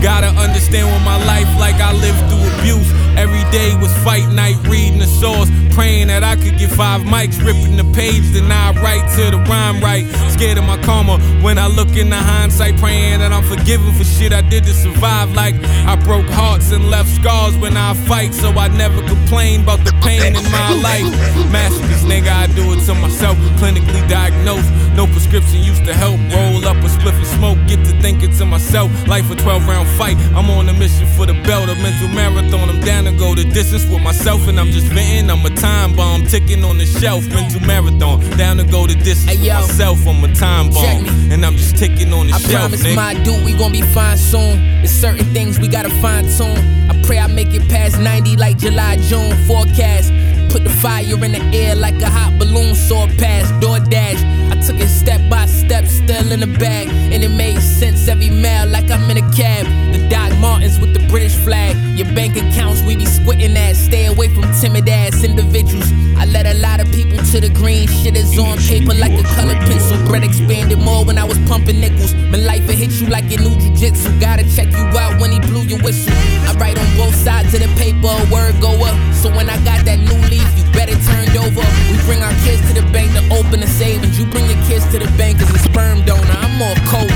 Gotta understand with my life, like I lived through abuse. Every day was fight night, reading the source, praying that I could get five mics, ripping the page, then I write till the rhyme right. Scared of my karma when I look in the hindsight, praying that I'm forgiven for shit I did to survive. Like I broke hearts and left scars when I fight, so I never complain about the pain in my life. Masterpiece, nigga, I do it to myself, clinically diagnosed. No prescription used to help. Roll up a spliff and smoke, get to thinking to myself. Life a twelve round fight, I'm on a mission for the belt, a mental marathon. I'm down to go the distance with myself, and I'm just venting. I'm a time bomb ticking on the shelf, mental marathon. Down to go the distance hey, with myself, I'm a time bomb, and I'm just ticking on the I shelf. I promise, nigga. My dude, we gon' be fine soon. There's certain things we gotta fine tune. I pray I make it past ninety like July, June forecast. Put the fire in the air like a hot balloon. Saw it pass, door dash. I took it step by step, still in the bag, and it made sense every mile like I'm in a cab. The Doc Martens with the British flag. Your bank accounts we be squinting at. Stay away from timid ass individuals. I led a lot of people to the green. Shit is on paper like a colored pencil. Bread expanded more when I was pumping nickels. My life it hit you like it knew jujitsu. Gotta check you out when he blew your whistle. I write on both sides of the paper, a word go up. So when I got that new leaf, you better turned over. We bring our kids to the bank to open a savings. You bring your kids to the bank as a sperm donor. I'm all cold.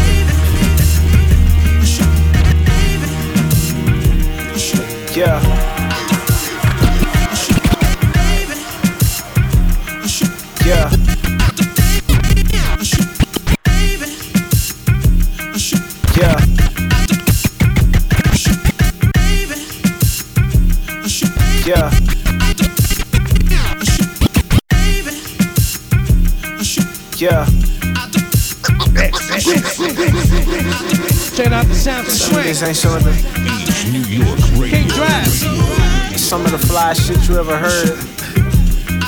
Yeah. Yeah. Yeah. Yeah. Yeah. Straight out the sound swing. East New York Radio. Some of the fly shit you ever heard.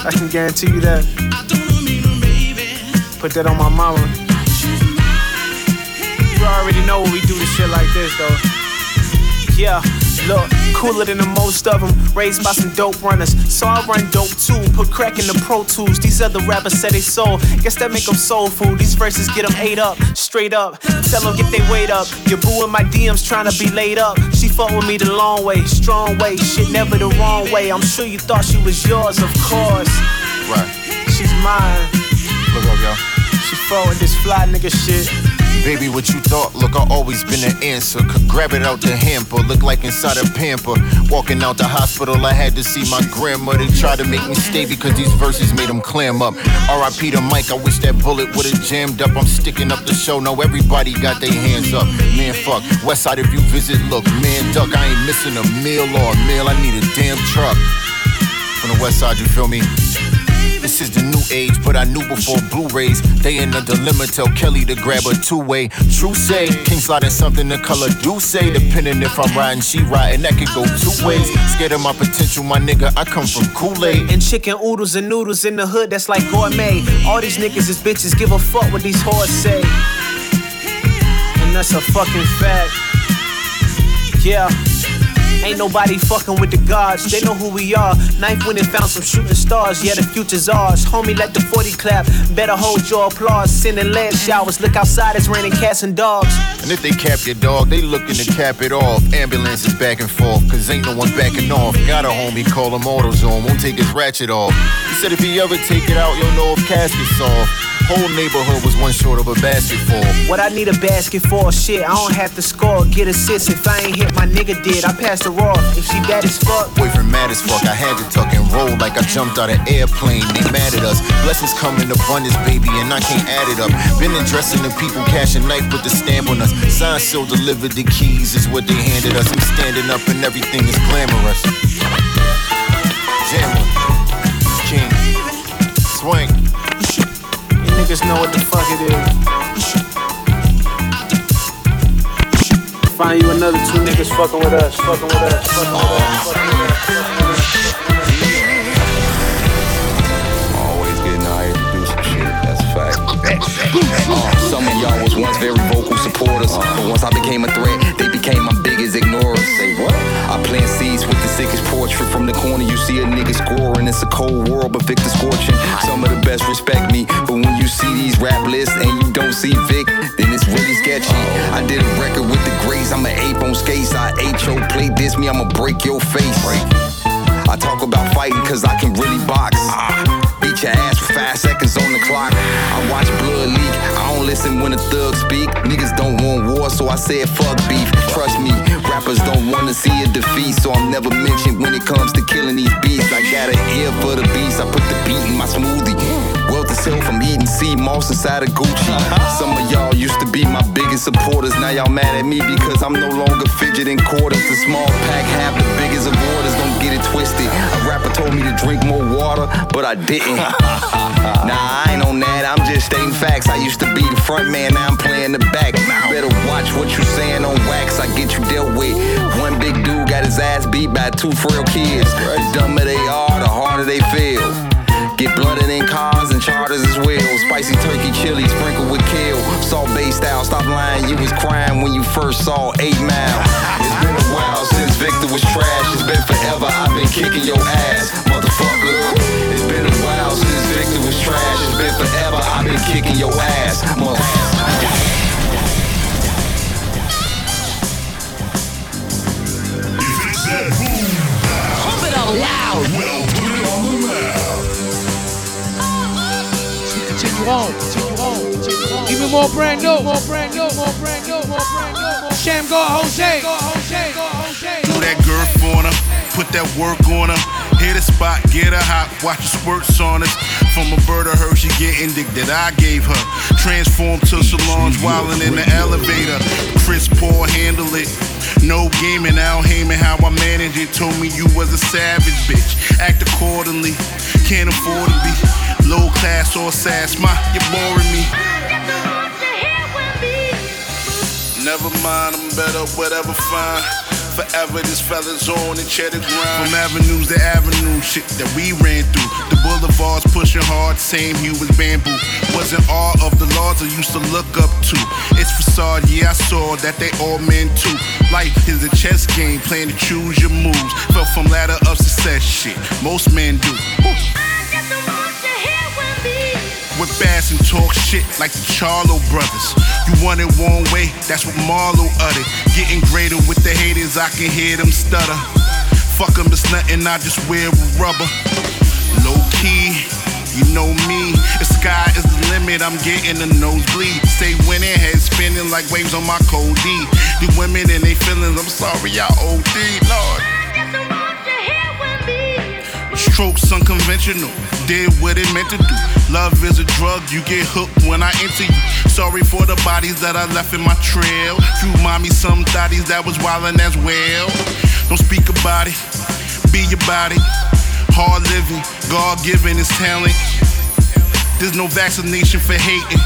I can guarantee you that. Put that on my mama. You already know when we do this shit like this though. Yeah. Look, cooler than the most of them, raised by some dope runners, so I run dope too, put crack in the Pro Tools. These other rappers said they sold, guess that make them soul food. These verses get them ate up, straight up, tell them get they weight up. Your boo in my D Ms trying to be laid up, she fought with me the long way, strong way, shit never the wrong way. I'm sure you thought she was yours, of course, right? She's mine. Look up, y'all. foe and this fly nigga shit. Baby, what you thought? Look, I always been an answer. Could grab it out the hamper, look like inside a pamper. Walking out the hospital, I had to see my grandma. They tried to make me stay because these verses made them clam up. R I P to Mike, I wish that bullet would've jammed up. I'm sticking up the show, now everybody got their hands up. Man, fuck, west side if you visit, look, man, duck. I ain't missing a meal or a meal, I need a damn truck. From the west side, you feel me? This is the new age, but I knew before Blu-rays. They in a dilemma, tell Kelly to grab a two-way. True say, King sliding something the color do say. Depending if I'm riding, she riding, that could go two ways. Scared of my potential, my nigga, I come from Kool-Aid. And chicken oodles and noodles in the hood, that's like gourmet. All these niggas is bitches, give a fuck what these whores say. And that's a fucking fact. Yeah. Ain't nobody fucking with the gods, they know who we are. Knife went and found some shooting stars, yeah, the future's ours. Homie, let the forty clap, better hold your applause. Sending lead showers, look outside, it's raining cats and dogs. And if they cap your dog, they looking to cap it off. Ambulances back and forth, cause ain't no one backing off. Got a homie, call him AutoZone, won't take his ratchet off. He said if he ever take it out, you'll know if casket's off. Whole neighborhood was one short of a basket for. What I need a basket for? Shit, I don't have to score. Get assists if I ain't hit, my nigga did. I passed the raw. If she bad as fuck, boyfriend mad as fuck. I had to tuck and roll like I jumped out an airplane. They mad at us. Blessings come in abundance, baby, and I can't add it up. Been addressing the people, cash and knife with the stamp on us. Sign still delivered the keys is what they handed us. I'm standing up and everything is glamorous. Jam, King, swing. Niggas know what the fuck it is. Find you another two niggas fucking with us, fucking with us, fucking with us, fucking with us, fucking with us. Always getting out here to do some shit, that's a fact. Uh, some of y'all was once very vocal supporters, but once I became a threat, they became my biggest ignorers. Say what? I plant seeds with the sickest portrait from the corner. You see a nigga scoring, it's a cold world, but Victor scorching. Some of the best respect me, but when you see these rap lists and you don't see Vic, then it's really sketchy. I did a record with the Grays, I'm an ape on skates. I ate your plate, this me, I'ma break your face. I talk about fighting cause I can really box. Beat your ass for five seconds on the clock. I watch blood leak, I don't listen when a thug speak. Niggas don't want war, so I said fuck beef. Trust me, rappers don't wanna see a defeat, so I'm never mentioned when it comes to killing these beasts. I got an ear for the beast, I put the beat in my smoothie. Wealth is hell from eating sea moss inside of Gucci. Some of y'all used to be my biggest supporters, now y'all mad at me because I'm no longer fidgeting quarters. The small pack have the biggest of orders, don't get it twisted. A rapper told me to drink more water, but I didn't. Nah, I ain't on that, I'm just stating facts. I used to be the front man, now I'm playing the back. You better watch what you saying on wax, I get you dealt with. One big dude got his ass beat by two frail kids. The dumber they are, the harder they feel. Get blooded in cars and charters as well. Spicy turkey chili sprinkled with kale. Salt Bay style, stop lying, you was crying when you first saw eight mile. It's been a while since Victor was trash. It's been forever, I've been kicking your ass, motherfucker. It's been a while since Victor was trash. It's been forever, I've been kicking your ass, motherfucker. That boom down. Pump it up loud. Well, put it on the map. Take you on, take you on, take you on. Even more brand new, more brand new, more brand new, more brand new. Sham go Jose, go Jose, go Jose. Do that girl for her, put that work on her. Hit a spot, get a hop, watch the squirts on us. From a bird of her, she getting dick that I gave her. Transformed to salons, wildin' in the elevator. Chris Paul handle it. No gaming, Al Heyman, how I manage it. Told me you was a savage, bitch. Act accordingly, can't afford to be low class or sass. Ma, you're boring me. Never mind, I'm better, whatever, fine. Forever, this fella's on and cheddar grind. From avenues to avenues, shit that we ran through. The boulevards pushing hard, same hue as bamboo. Wasn't all of the laws I used to look up to. It's facade, yeah, I saw that they all men too. Life is a chess game, playing to choose your moves. Fell from ladder of success, shit, most men do. Woo. With bass and talk shit like the Charlo brothers. You want it one way, that's what Marlo uttered. Getting greater with the haters, I can hear them stutter. Fuck them, it's nothing, I just wear rubber. Low key, You know me, the sky is the limit, I'm getting a nosebleed. Stay winning, head spinning like waves on my cold D. The women and they feelings, I'm sorry, I O D, Lord. Strokes unconventional, did what it meant to do. Love is a drug, you get hooked when I enter you. Sorry for the bodies that I left in my trail. Few mommies, some thotties that was wildin' as well. Don't speak about it, be about it. Hard living, God giving is talent. There's no vaccination for hating.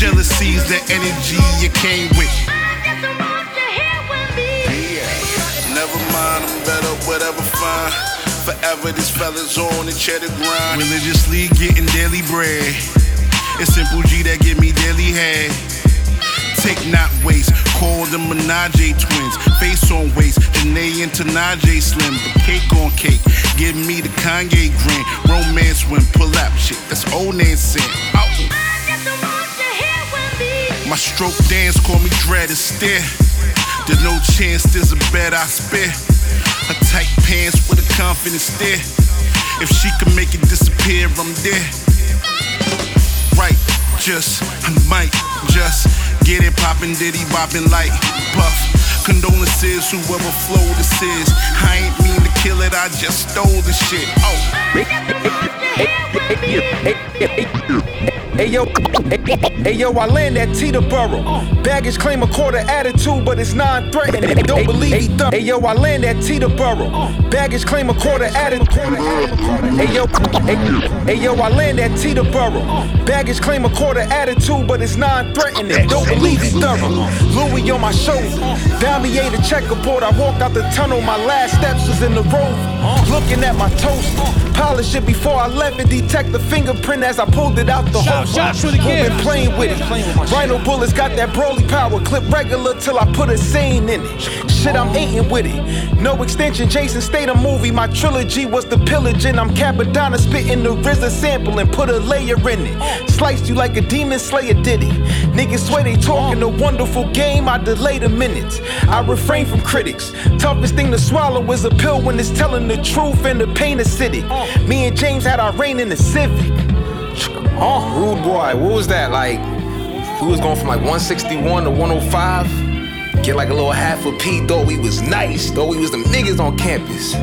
Jealousy's the energy you came with. Yeah. Never mind, I'm better, whatever, fine. Forever, this fella's on and cheddar grind. Religiously getting daily bread. It's Simple G that give me daily head. Take not waste, call them Menage twins. Face on waist, Janae and Tanaje slim. The cake on cake, give me the Kanye grin. Romance win, pull up shit, that's old Nancy. I just don't want to hear with me. My stroke dance, call me dread and stare. There's no chance, there's a bet I spare. Her tight pants with a confidence stare. If she can make it disappear, I'm there. Right, just, I might just get it poppin', diddy boppin' like Puff. Condolences, whoever flow this is. I ain't mean to kill it, I just stole the shit. Oh. Hey yo, hey yo, I land at Teterboro. Baggage claim a quarter attitude, but it's non-threatening. Don't believe he thug. Hey yo, I land at Teterboro. Baggage claim a quarter attitude. Hey yo, hey yo, I land at Teterboro. Baggage claim a quarter attitude, but it's non-threatening. Don't believe he thorough. Louis on my shoulder, Valier the checkerboard. I walked out the tunnel. My last steps was in the road. Looking at my toaster, polish it before I left and detect the fingerprint as I pulled it out the hole. Been playing with it. Rhino bullets got that Broly power. Clip regular till I put a scene in it. Shit, I'm eating with it. No extension. Jason Statham movie. My trilogy was the pillaging. I'm Capadonna spitting the R Z A sample and put a layer in it. Sliced you like a demon slayer did it. Niggas swear they talking a wonderful game. I delayed a minute. I refrain from critics. Toughest thing to swallow is a pill when it's telling the truth and the pain is city. Me and James had our reign in the Civic. Oh, rude boy, what was that? Like, we was going from like one sixty-one to one oh five. Get like a little half a P, though we was nice, though we was them niggas on campus.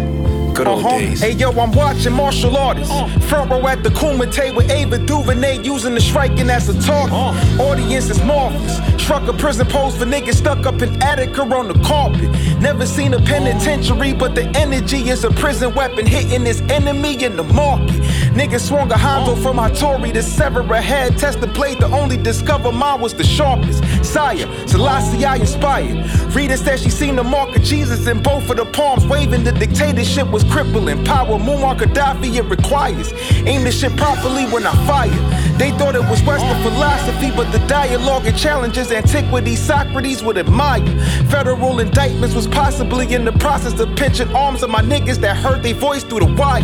Good old uh-huh. days. Hey yo, I'm watching martial artists. Uh. Front row at the Kumite with Ava DuVernay using the striking as a target. Uh. Audience is marvelous. Truck a prison pose for niggas stuck up in Attica on the carpet. Never seen a penitentiary, but the energy is a prison weapon hitting his enemy in the market. Niggas swung a Hondo uh. from my Tory to sever a head. Test the blade, the only discover mine was the sharpest. Sire, Selassie I inspired. Rita said she seen the mark of Jesus in both of the palms, waving the dictatorship was crippling. Power, Muammar Gaddafi, it requires. Aim the shit properly when I fire. They thought it was Western philosophy, but the dialogue and challenges antiquity Socrates would admire. Federal indictments was possibly in the process of pinching arms of my niggas that heard their voice through the wire.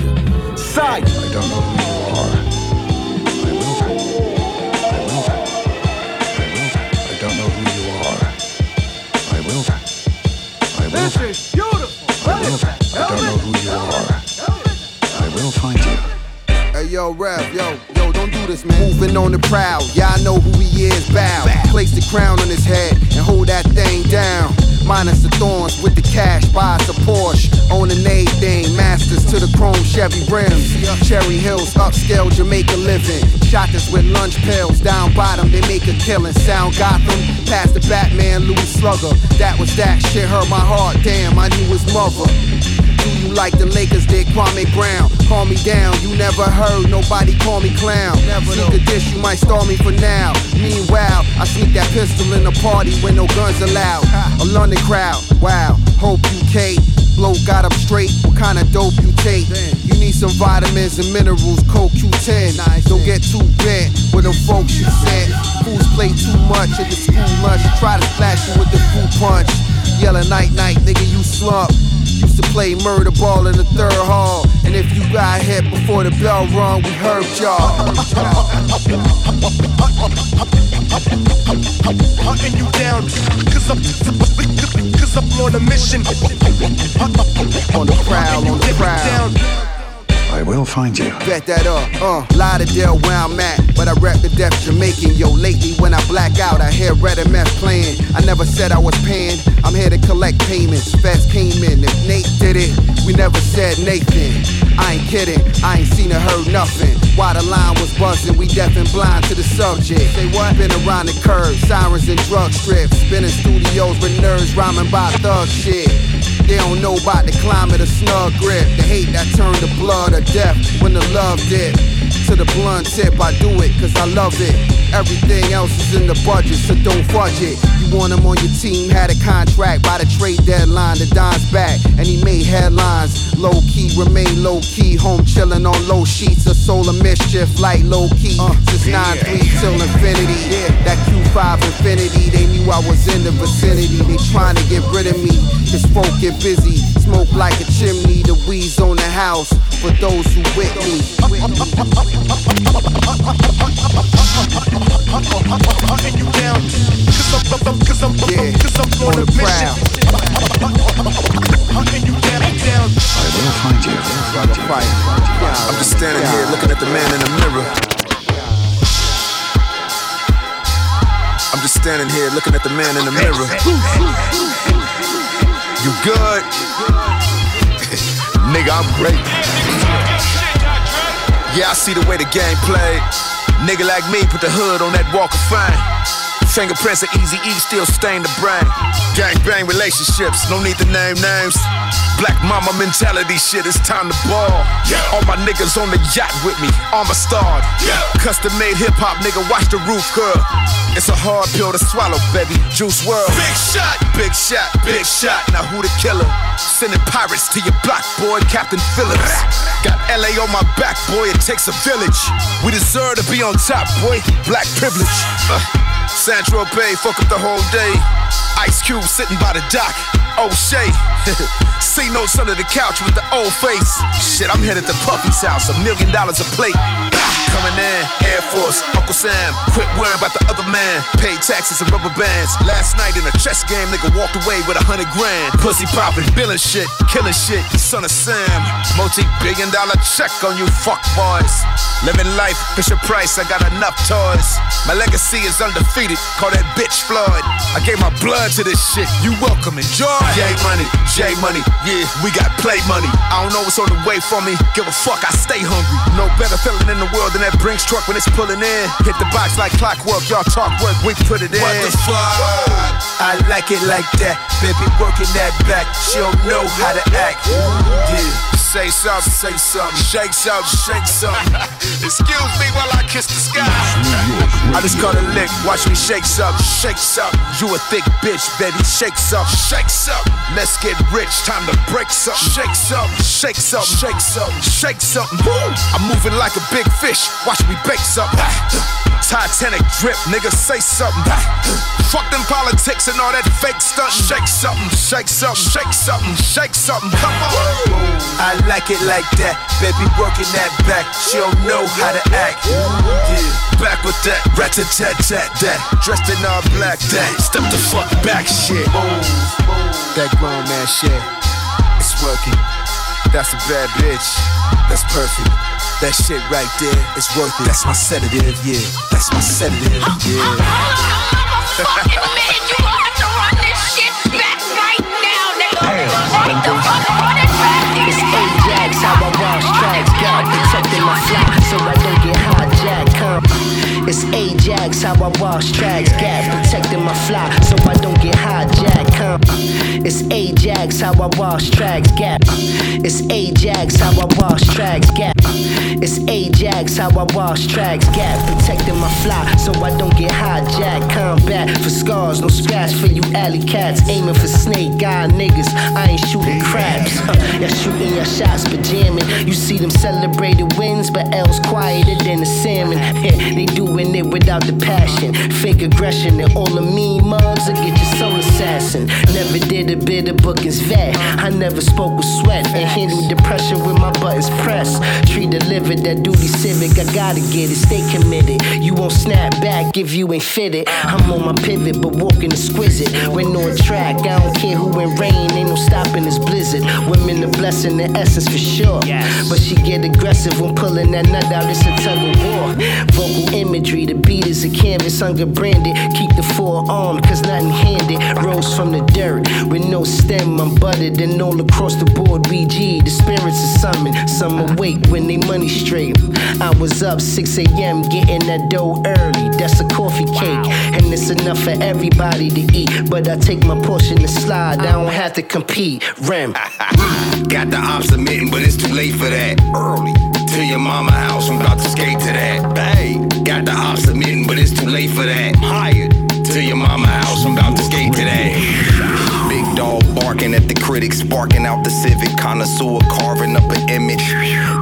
Sire. I don't know who you are. This is beautiful. I, will, I don't know who you are. I will find you. Hey yo, Rev, yo, yo, don't do this, man. Moving on the prowl, y'all know who he is. Bow, place the crown on his head and hold that thing down. Minus the thorns with the cash, buys a Porsche. Own an A-thing, masters to the chrome Chevy rims. Cherry Hills, upscale Jamaica living. Shockers with lunch pills, down bottom, they make a killing. Sound Gotham, past the Batman, Louis Slugger. That was that shit, hurt my heart, damn, I knew his mother. Do you like the Lakers did Kwame Brown? Call me down, you never heard nobody call me clown. Seek a dish, you might stall me for now. Meanwhile, I sneak that pistol in a party when no guns allowed. A London crowd, wow, hope U K blow got up straight, what kind of dope you take? You need some vitamins and minerals, Co Q ten. Don't get too bent with them folks you sent. Fools play too much at the school lunch, try to splash you with the food punch. Yelling night night, nigga, you slump. Used to play murder ball in the third hall. And if you got hit before the bell rung, we heard y'all. Hunting you down, cause I'm, cause I'm on a mission. On the prowl, on the prowl. I will find you. Bet that up, uh, Lauderdale where I'm at, but I rap the deaf Jamaican. Yo, lately when I black out, I hear Red M F playing. I never said I was paying, I'm here to collect payments. Fast came in, if Nate did it, we never said Nathan. I ain't kidding, I ain't seen or heard nothing. While the line was buzzing, we deaf and blind to the subject. Say what? Been around the curve, sirens and drug strips. Been in studios with nerds rhyming by thug shit. They don't know about the climate, a snug grip. The hate that turned to blood or death when the love did. To the blunt tip, I do it cause I love it. Everything else is in the budget, so don't fudge it. You want him on your team, had a contract by the trade deadline. The Don's back, and he made headlines. Low key, remain low key. Home chilling on low sheets. A soul of mischief, like low key. Uh, Since nine three till infinity. Yeah, that Q five infinity. They knew I was in the vicinity. They trying to get rid of me. This folk get busy. Smoke like a chimney. The weeds on the house. For those who with me. Hunting you down. Cause I'm, cause I'm, yeah. Cause I'm on a mission. Hunting you down, down. I will find you. I'm just standing here looking at the man in the mirror. I'm just standing here looking at the man in the mirror. You good? Nigga, I'm great. Yeah, I see the way the game played. Nigga like me put the hood on that walk of fame. Fingerprints of Eazy-E still stain the brain. Gang bang relationships, no need to name names. Black mama mentality shit, it's time to ball. Yeah. All my niggas on the yacht with me, armor starred. Yeah. Custom made hip hop, nigga, watch the roof curl. It's a hard pill to swallow, baby. Juice world. Big shot, big shot, big shot. Now who the killer? Sending pirates to your block, boy, Captain Phillips. Got L A on my back, boy, it takes a village. We deserve to be on top, boy, black privilege. Uh, Sandro Bay, fuck up the whole day. Ice Cube sitting by the dock, O'Shea. See notes under the couch with the old face. Shit, I'm headed to Puffy's house, a million dollars a plate. Coming in, Air Force, Uncle Sam. Quit worrying about the other man. Paid taxes and rubber bands. Last night in a chess game, nigga walked away with a hundred grand. Pussy popping, billing shit, killing shit. Son of Sam, multi-billion dollar check on you fuck boys. Living life, Fisher Price, I got enough toys. My legacy is undefeated, call that bitch Floyd. I gave my blood to this shit, you welcome, enjoy. J money, J money, yeah, we got play money. I don't know what's on the way for me, give a fuck, I stay hungry. No better feeling in the world than that Brinks truck when it's pulling in. Hit the box like clockwork, y'all talk work, we put it in. What the fuck? I like it like that, baby working that back. She don't know how to act. Yeah. Say something, say something, shake something, shake something. Excuse me while I kiss the sky. I just caught a lick, watch me shake something, shake something. You a thick bitch, baby, shake something, shake something. Let's get rich, time to break something, shake something, shake something, shake something, shake something. I'm moving like a big fish. Watch me bake something. Titanic drip, nigga, say something. Fuck them politics and all that fake stuff. Shake something, shake something, shake something, shake something. Come on. I like it like that, baby, working that back. She don't know how to act. Yeah. Back with that rat-a-tat-tat-tat. Dressed in all black, that step the fuck back, shit. That grown man shit, it's working. That's a bad bitch, that's perfect. That shit right there is worth it. That's my sedative, yeah. That's my sedative, yeah. I'm, I'm, I'm a fucking man, you gon' have to run this shit back right now, nigga. Take the fuck on it back, these Ajax, how I roll strikes. God protecting my flight so I don't get hijacked, huh? It's Ajax, how I roll strikes. God protecting my flight so I don't get hijacked, huh? It's Ajax, how I wash tracks, gap. It's Ajax, how I wash tracks, gap. It's Ajax, how I wash tracks, gap. Protecting my fly so I don't get hijacked. Combat for scars, no scratch for you alley cats. Aiming for snake guy niggas, I ain't shooting crabs. Uh, y'all shooting your shots, but jamming. You see them celebrated wins, but L's quieter than the salmon. Yeah, they doing it without the passion. Fake aggression and all the mean mugs will get your soul assassin. Never did the bitter book is vet. I never spoke with sweat and handle depression with my buttons pressed. Treat the livid, that duty civic. I gotta get it, stay committed. You won't snap back if you ain't fitted. I'm on my pivot, but walking exquisite. When on track, I don't care who in rain, ain't no stopping this blizzard. Women the blessing. in the essence for sure. Yes. But she get aggressive when pulling that nut out. It's a tug of war. Vocal imagery, the beat is a canvas, hunger branded. Keep the forearm, cause nothing handed. Rose from the dirt with no stem. I'm buttered and all across the board. B G, the spirits are summoned. Some awake when they money straight. I was up six a.m. getting that dough early. That's a coffee cake, and it's enough for everybody to eat. But I take my portion and slide. I don't have to compete. Rim. Got the ops submitting, but it's too late for that. Early to your mama house, I'm about to skate to that. Bang. Got the ops submitting, but it's too late for that. Hired to your mama house, I'm about to skate to that. Big dog barking at the critics, sparking out the civic, connoisseur carving up an image.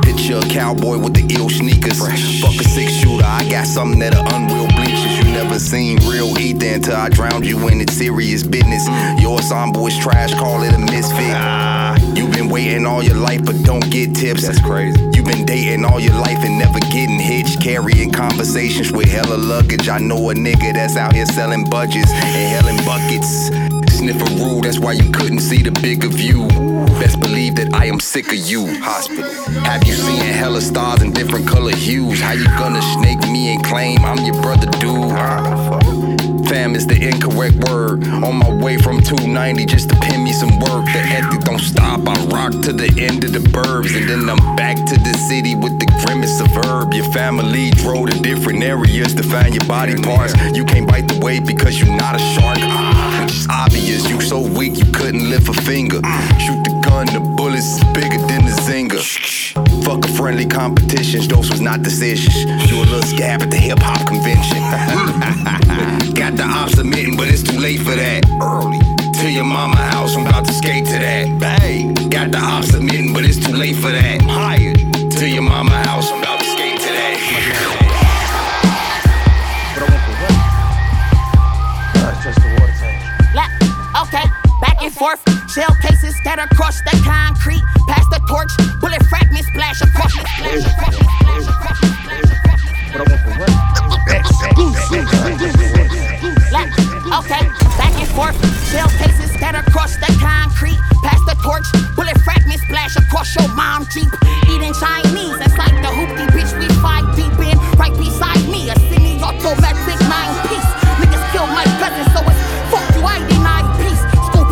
Picture a cowboy with the ill sneakers. Fuck a six shooter, I got something that are unreal bleachers. You never seen real either until I drowned you in it. Serious business. Your ensemble is trash, call it a misfit. You've been waiting all your life but don't get tips. That's crazy. You've been dating all your life and never getting hitched. Carrying conversations with hella luggage. I know a nigga that's out here selling budgets and helling buckets. Sniff a rule, that's why you couldn't see the bigger view. Best believe that I am sick of you, hospital. Have you seen hella stars in different color hues? How you gonna snake me and claim I'm your brother, dude? Uh, Fam is the incorrect word. On my way from two ninety just to pin me some work. The ethic don't stop, I rock to the end of the burbs. And then I'm back to the city with the grimmest suburb. Your family drove to different areas to find your body parts. You can't bite the weight because you're not a shark. It's obvious, you so weak you couldn't lift a finger. Shoot the gun, the bullets is bigger than the zinger. Fuck a friendly competition, those was not decisions. You a little scab at the hip-hop convention. Got the ops admitting, but it's too late for that. Early to your mama house, I'm about to skate to that. Bang. Got the ops admitting, but it's too late for that. I'm hired to your mama house, I'm about to skate to that. Forth. Shell cases that are crushed, that concrete. Pass the torch, bullet fragments splash across it. Splash across it. Splash across it. Splash across it. What I want for what? Okay, back and forth. Shell cases that are crushed, that concrete. Pass the torch, bullet fragments splash across your mom jeep. Eating Chinese, that's like the hoopty bitch we fight deep in. Right beside me, a semi-automatic nine piece. Niggas kill my cousin, so it's fuck you, I deny peace.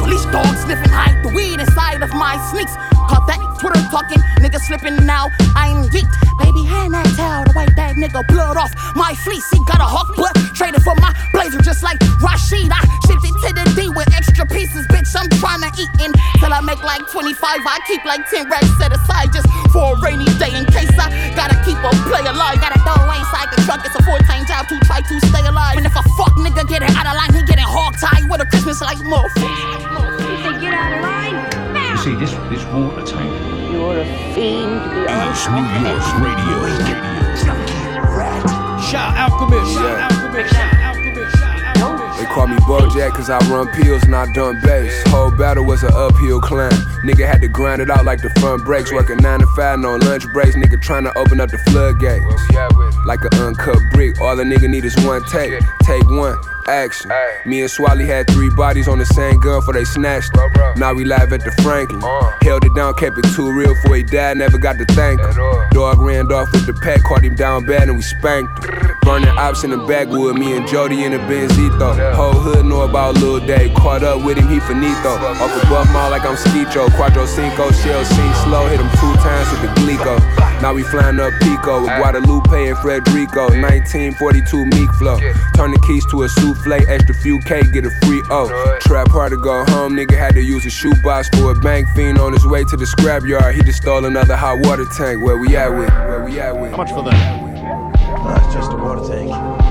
Police dogs sniffing, hide the weed inside of my sneaks. Caught that Twitter talking, nigga slipping now. I'm geeked, baby, hand I towel to wipe that nigga blood off my fleece. He got a hawk butt, traded for my blazer just like Rashid. I shipped it to the D with extra pieces, bitch. I'm tryna eat in till I make like twenty-five. I keep like ten racks set aside just for a rainy day in case I gotta keep a play alive. Gotta throw away inside the truck, it's a full-time job to try to stay alive. And if a fuck nigga getting out of line, he getting hog-tied with a Christmas like motherfucker. Get out of line now. You see, this, this water tank. You're a fiend. East New York Radio. Rat. Shout Alchemist. Yeah. Alchemist. Alchemist. Alchemist. They call me Bojack cause I run pills and I done bass. Whole battle was an uphill climb. Nigga had to grind it out like the front brakes. Working nine to five, no lunch breaks. Nigga trying to open up the floodgates. Like an uncut brick. All a nigga need is one take. Take one. Action. Ay. Me and Swally had three bodies on the same gun before they snatched it. Bro, bro. Now we live at the Franklin. Uh. Held it down, kept it too real before he died, never got to thank him. Dog ran off with the pack, caught him down bad and we spanked him. Burning ops in the backwood, me and Jody in the Benzito. Yeah. Whole hood know about Lil Dave, caught up with him, he finito. Off the buff mall like I'm Skeecho, Cuatro Cinco, Shell seen slow, hit him two times with the Glico. Now we flying up Pico with Guadalupe and Frederico. nineteen forty-two Meek flow, turn the keys to a soup. Flay, extra few K, get a free O. Trap hard to go home, nigga had to use a shoebox for a bank fiend on his way to the scrapyard. He just stole another hot water tank. Where we at with? Where we at with? How much for that? Nah, it's just a water tank.